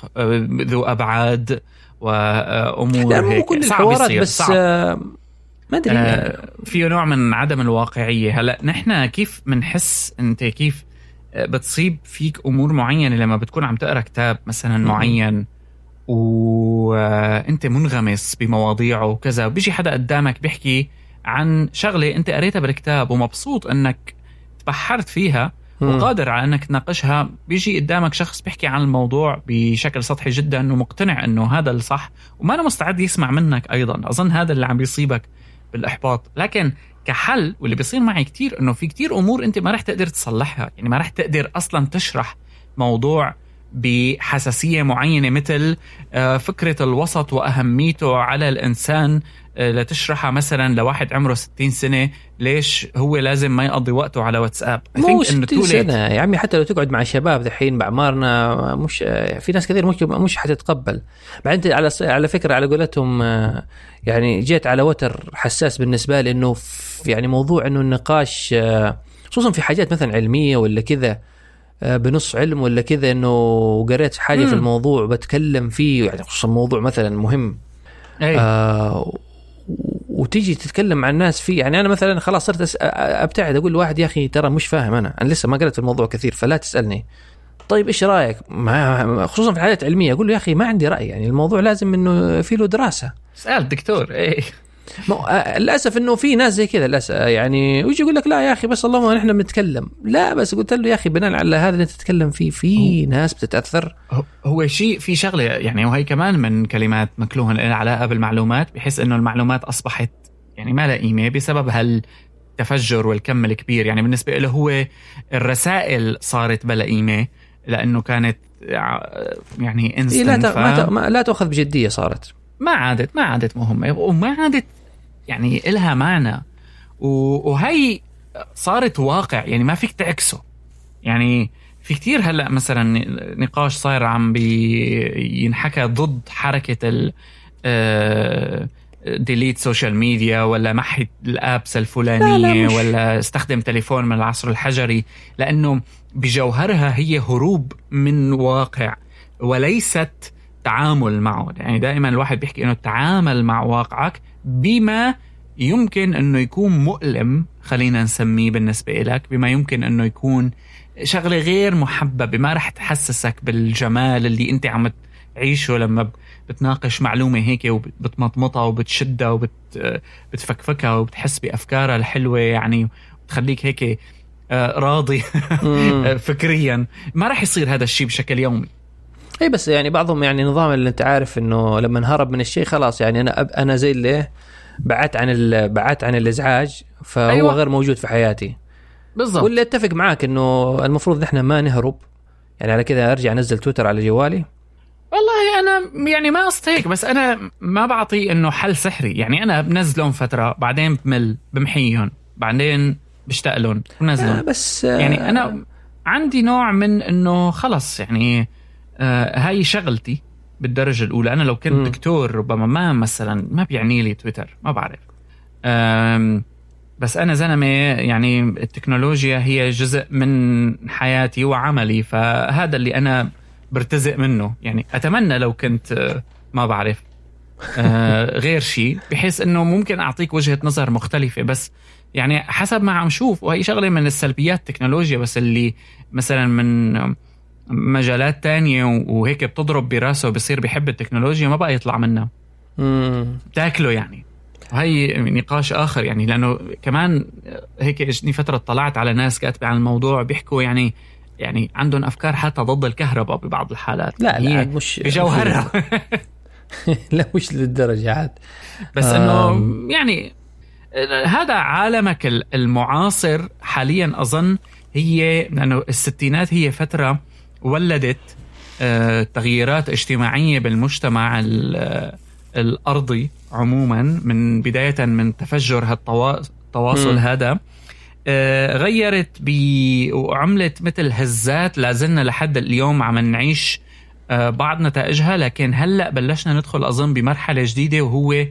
ذو أبعاد وأمور. لا مو كل الحوارات، بس صعب. ما أدري آه فيه نوع من عدم الواقعية. هلأ نحن كيف منحس، أنت كيف بتصيب فيك أمور معينة لما بتكون عم تقرأ كتاب مثلا معين وأنت منغمس بمواضيعه وكذا، وبيجي حدا قدامك بيحكي عن شغلة أنت قريتها بالكتاب ومبسوط أنك تبحرت فيها وقادر على أنك تناقشها، بيجي قدامك شخص بيحكي عن الموضوع بشكل سطحي جدا ومقتنع أنه هذا الصح وما أنا مستعد يسمع منك أيضا. أظن هذا اللي عم بيصيبك بالإحباط. لكن كحل، واللي بيصير معي كتير أنه في كتير أمور أنت ما رح تقدر تصلحها، يعني ما رح تقدر أصلا تشرح موضوع بحساسية معينة، مثل فكرة الوسط وأهميته على الإنسان، لتشرحها مثلا لواحد عمره ستين سنة ليش هو لازم ما يقضي وقته على واتساب. مو ستين سنة يا عمي، حتى لو تقعد مع شباب دحين بعمارنا مش في ناس كثير مش مش حتتقبل. بعدين على على فكرة على قولتهم يعني جيت على وتر حساس بالنسبة لي، إنه يعني موضوع إنه النقاش خصوصا في حاجات مثلا علمية ولا كذا بنص علم ولا كذا، إنه قريت حاجة مم. في الموضوع بتكلم فيه، يعني خصوصا موضوع مثلا مهم وتيجي تتكلم مع الناس فيه. يعني أنا مثلا خلاص صرت أبتعد، أقول لواحد يا أخي ترى مش فاهم، أنا أنا لسه ما قرأت في الموضوع كثير فلا تسألني. طيب إيش رأيك؟ خصوصا في الحالات العلمية أقول له يا أخي ما عندي رأي، يعني الموضوع لازم إنه فيه له دراسة، سأل دكتور. إيه للأسف إنه في ناس زي كذا للأسف، يعني ويجي يقول لك لا يا أخي بس اللهم نحن بنتكلم. لا بس قلت له يا أخي بناء على هذا اللي تتكلم فيه في ناس بتتأثر. هو شيء في شغلة يعني، وهي كمان من كلمات مكلوهن، لها علاقة بالمعلومات، بحيث إنه المعلومات أصبحت يعني ما لها قيمة بسبب هالتفجر والكم الكبير. يعني بالنسبة له هو الرسائل صارت بلا قيمة لأنه كانت يعني إنستنت، لا لا تأخذ بجدية، صارت ما عادت ما عادت مهمة وما عادت يعني إلها معنى، وهي صارت واقع يعني ما فيك تعكسه. يعني في كتير هلأ مثلا نقاش صاير عم بينحكى ضد حركة ديليت سوشيال ميديا ولا محي الابس الفلانيه، لا لا ولا استخدم تليفون من العصر الحجري، لانه بجوهرها هي هروب من واقع وليست تعامل معه. يعني دائما الواحد بيحكي انه تعامل مع واقعك بما يمكن انه يكون مؤلم، خلينا نسميه بالنسبه لك، بما يمكن انه يكون شغله غير محببه، ما رح تحسسك بالجمال اللي انت عم تعيشه لما بتناقش معلومه هيك وبتمطمطها وبتشدها وبتفكفكها وبتحس بافكارها الحلوه، يعني بتخليك هيك راضي فكريا. ما رح يصير هذا الشيء بشكل يومي. اي بس يعني بعضهم يعني نظام اللي انت عارف انه لما انهرب من الشيء خلاص، يعني انا انا زي اللي بعت عن بعت عن الازعاج، فهو أيوة. غير موجود في حياتي بالضبط. واللي اتفق معك انه المفروض نحن ما نهرب، يعني على كذا ارجع انزل تويتر على جوالي. والله انا يعني ما استيق، بس انا ما بعطي انه حل سحري، يعني انا بنزلهم فتره بعدين بمل بمحيهم بعدين بشتقلهم بنزلهم. آه بس آه يعني انا عندي نوع من انه خلص يعني آه هاي شغلتي بالدرجه الاولى. انا لو كنت م. دكتور ربما ما مثلا ما بيعني لي تويتر، ما بعرف، بس انا زلمه يعني التكنولوجيا هي جزء من حياتي وعملي، فهذا اللي انا برتزق منه. يعني أتمنى لو كنت ما بعرف غير شيء بحيث أنه ممكن أعطيك وجهة نظر مختلفة، بس يعني حسب ما عم شوف. وهي شغلة من السلبيات التكنولوجيا، بس اللي مثلا من مجالات تانية وهيك بتضرب براسه وبصير بيحب التكنولوجيا ما بقى يطلع منها، بتاكله يعني. هاي نقاش آخر يعني، لأنه كمان هيك اجتني فترة طلعت على ناس كاتبة عن الموضوع بيحكوا يعني يعني عندهم أفكار حتى ضد الكهرباء ببعض الحالات. لا لا مش بجوهرها لا مش للدرجة عاد، بس أنه يعني هذا عالمك المعاصر حاليا. أظن هي لأنه الستينات هي فترة ولدت تغييرات اجتماعية بالمجتمع الأرضي عموما، من بداية من تفجر هالتواصل هذا، غيرت وعملت مثل هزات لازلنا لحد اليوم عم نعيش بعض نتائجها. لكن هلأ بلشنا ندخل أظن بمرحلة جديدة، وهو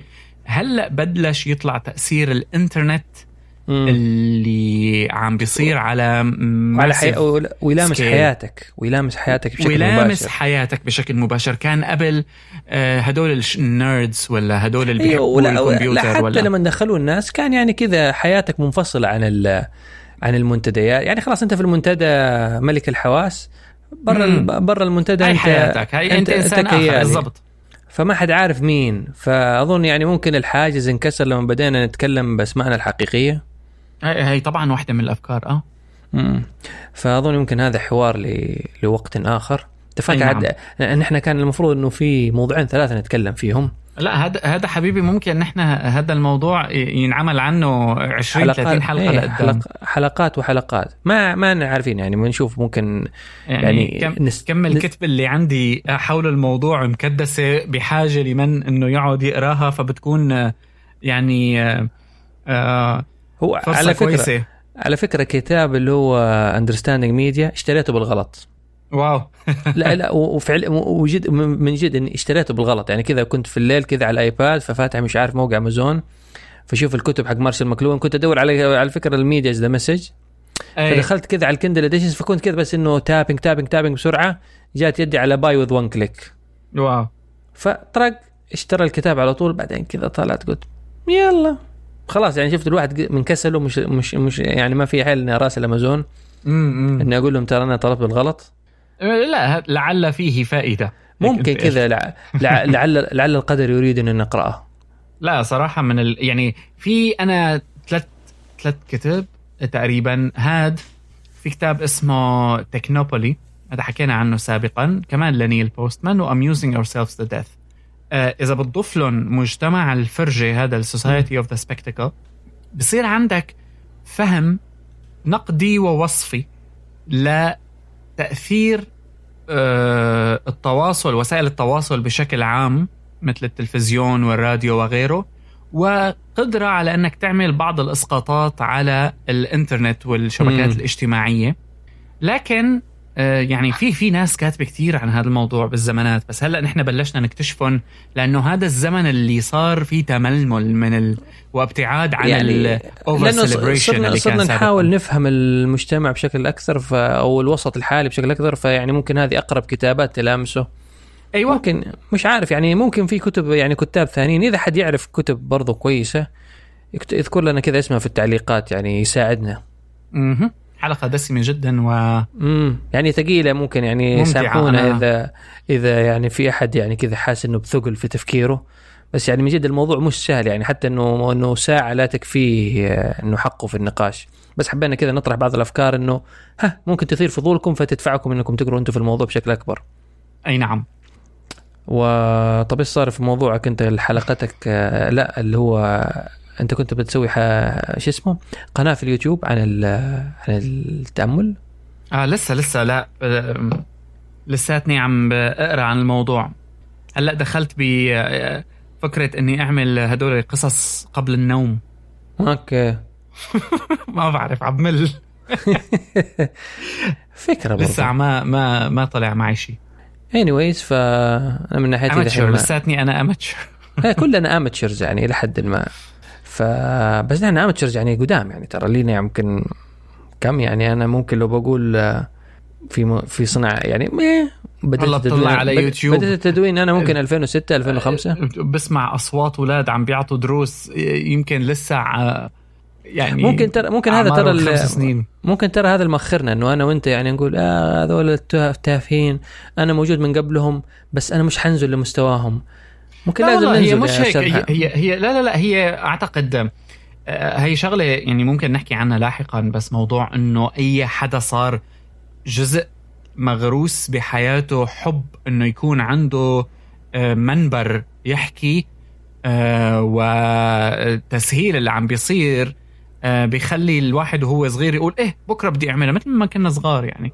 هلأ بدلش يطلع تأثير الإنترنت مم. اللي عم بيصير على على حي... ويلامس حياتك ويلامس حياتك بشكل ويلامس مباشر حياتك بشكل مباشر. كان قبل هدول النيردز ولا هدول اللي بيحبوا الكمبيوتر، حتى ولا لما دخلوا الناس كان يعني كذا حياتك منفصلة عن عن المنتديات. يعني خلاص انت في المنتدى ملك الحواس، برا برا المنتدى هاي انت حياتك، هاي انت انسان آخر بالضبط، فما حد عارف مين. فاظن يعني ممكن الحاجز انكسر لما بدينا نتكلم باسمائنا الحقيقية. هي طبعا واحدة من الأفكار. اه امم فأظن يمكن هذا حوار ل... لوقت آخر. تفاجأت عد... نعم. نحن كان المفروض إنه في موضوعين ثلاثة نتكلم فيهم. لا هذا هذا حبيبي ممكن نحن هذا الموضوع ينعمل عنه عشرين ثلاثين حلقة ايه حلق... حلقات وحلقات ما ما نعرفين يعني بنشوف ممكن يعني, يعني كم... نكمل نس... كتب اللي عندي حول الموضوع مكدسة بحاجة لمن إنه يقعد يقراها، فبتكون يعني آه هو على فكرة كويسة. على فكرة كتاب اللي هو Understanding Media اشتريته بالغلط. واو لا لا وفعل وجد من جد إن اشتريته بالغلط، يعني كذا كنت في الليل كذا على الآيباد ففاتح مش عارف موقع أمازون فشوف الكتب حق مارشال ماكلوهان، كنت أدور على على فكرة الميديا إز ذا مسج، فدخلت كذا على الكندل إديشنز، فكنت كذا بس إنه تابينج تابينج تابينج بسرعة، جات يدي على باي وذ وان كليك. واو فطرق اشترى الكتاب على طول. بعدين كذا طلعت قلت يلا خلاص، يعني شفت الواحد من كسله مش مش مش يعني ما في حل اني راسل امازون اني اقول لهم ترى انا طلبت بالغلط. لا لعل فيه فائده ممكن كذا، لعل لعل لعل القدر يريد ان نقراه. لا صراحه من ال... يعني في انا ثلاث ثلاث كتب تقريبا. هاد في كتاب اسمه تكنوبولي، هذا حكينا عنه سابقا، كمان لنيل بوستمان، واميوزينج اور سيلفز تو ديث. إذا بتضيف لهم مجتمع الفرجة هذا Society of the Spectacle بصير عندك فهم نقدي ووصفي لتأثير التواصل، وسائل التواصل بشكل عام مثل التلفزيون والراديو وغيره، وقدرة على أنك تعمل بعض الإسقاطات على الإنترنت والشبكات م. الاجتماعية. لكن يعني في في ناس كاتبه كتير عن هذا الموضوع بالزمانات، بس هلا نحن بلشنا نكتشفهم لانه هذا الزمن اللي صار فيه تململ من ال... وابتعاد عن يعني الاوفر سيلبريشن اللي كان صار. صرنا نحاول نفهم المجتمع بشكل اكثر ف... او الوسط الحالي بشكل اكثر، فيعني ممكن هذه اقرب كتابات تلامسه. ايوه ممكن، مش عارف يعني، ممكن في كتب يعني كتاب ثانيين اذا حد يعرف كتب برضو كويسه يذكر لنا كذا اسمها في التعليقات يعني يساعدنا. اها حلقة دسمة جدا و امم يعني ثقيلة، ممكن يعني سامحونا اذا اذا يعني في احد يعني كذا حاس انه بثقل في تفكيره، بس يعني من جد الموضوع مش سهل يعني، حتى انه انه ساعة لا تكفيه انه حقه في النقاش، بس حبينا كذا نطرح بعض الافكار انه ها ممكن تثير فضولكم فتدفعكم انكم تقروا انتم في الموضوع بشكل اكبر. اي نعم. وطب ايش صار في موضوعك انت حلقتك؟ لا اللي هو أنت كنت بتسوي شو اسمه قناة في اليوتيوب عن عن التأمل؟ آه لسه لسه لا لساتني عم بقرأ عن الموضوع. هلأ دخلت بفكرة إني أعمل هدول قصص قبل النوم. أوكي. ما بعرف عمل. فكرة برضه. لسه ما ما ما طلع معي شيء. anyways فأنا من ناحية. أماتشر لساتني أنا أماتشر. كلنا أماتشرز يعني إلى حد ما. فبس نحن أماتشرز يعني قدام يعني ترى لينا يمكن كم يعني أنا ممكن لو بقول في م... في صناعة يعني ما بدأت أطلع على يوتيوب بدأت التدوين أنا ممكن ألفين وستة ألفين وخمسة بسمع أصوات أولاد عم بيعطوا دروس يمكن لسه يعني ممكن ترى ممكن هذا ترى ال... ممكن ترى هذا المخرنا إنه أنا وأنت يعني نقول آه هذول التافهين أنا موجود من قبلهم بس أنا مش حنزل لمستواهم. ممكن لا لازم هي مش هيك هي هي لا لا لا هي أعتقد هي شغلة يعني ممكن نحكي عنها لاحقا، بس موضوع إنه أي حدا صار جزء مغروس بحياته حب إنه يكون عنده منبر يحكي، وتسهيل اللي عم بيصير بيخلي الواحد وهو صغير يقول إيه بكرة بدي أعملها مثل ما كنا صغار يعني.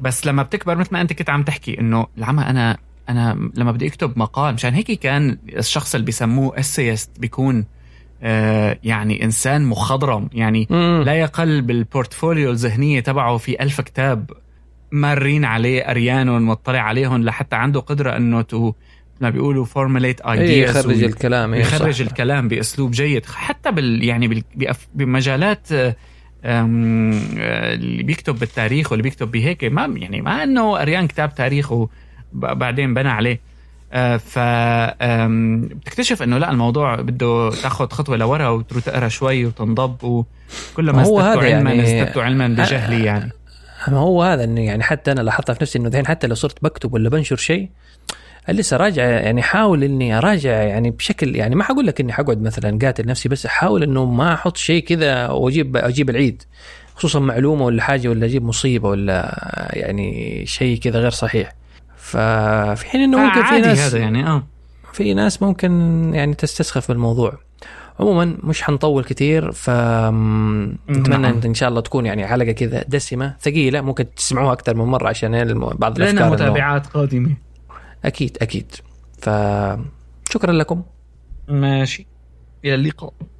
بس لما بتكبر مثل ما أنت كنت عم تحكي إنه العمى أنا أنا لما بدي أكتب مقال مشان هيك كان الشخص اللي بيسموه essayist بيكون آه يعني إنسان مخضرم يعني مم. لا يقل بالبورتفوليو الذهنية تبعه في ألف كتاب مارين عليه أريانهم وطلع عليهم لحتى عنده قدرة أنه تو ما بيقولوا formulate ideas يخرج الكلام يخرج الكلام بأسلوب جيد حتى بال يعني بال بمجالات آه آه اللي بيكتب بالتاريخ واللي بيكتب بهيك ما يعني ما أنه أريان كتاب تاريخه بعدين بنى عليه. فبتكتشف انه لا الموضوع بده تاخذ خطوه لورا وتروح تقرا شوي وتنضب وكلما استفدت علما يعني استفدت علما بجهلي يعني. ما هو هذا انه يعني حتى انا لاحظت في نفسي انه الحين حتى لو صرت بكتب ولا بنشر شيء لسه راجع يعني حاول اني اراجع يعني بشكل يعني ما حقول لك اني حقعد مثلا قاتل نفسي، بس احاول انه ما احط شيء كذا واجيب اجيب العيد خصوصا معلومه ولا حاجه ولا اجيب مصيبه ولا يعني شيء كذا غير صحيح. ففي حين انه ممكن في ناس يعني اه في ناس ممكن يعني تستسخف بالموضوع. عموما مش حنطول كتير، فنتمنى ان شاء الله تكون يعني حلقه كذا دسمه ثقيله ممكن تسمعوها اكثر من مره عشان بعض الافكار لنا متابعات قادمه اكيد اكيد. فشكرا لكم، ماشي، الى اللقاء.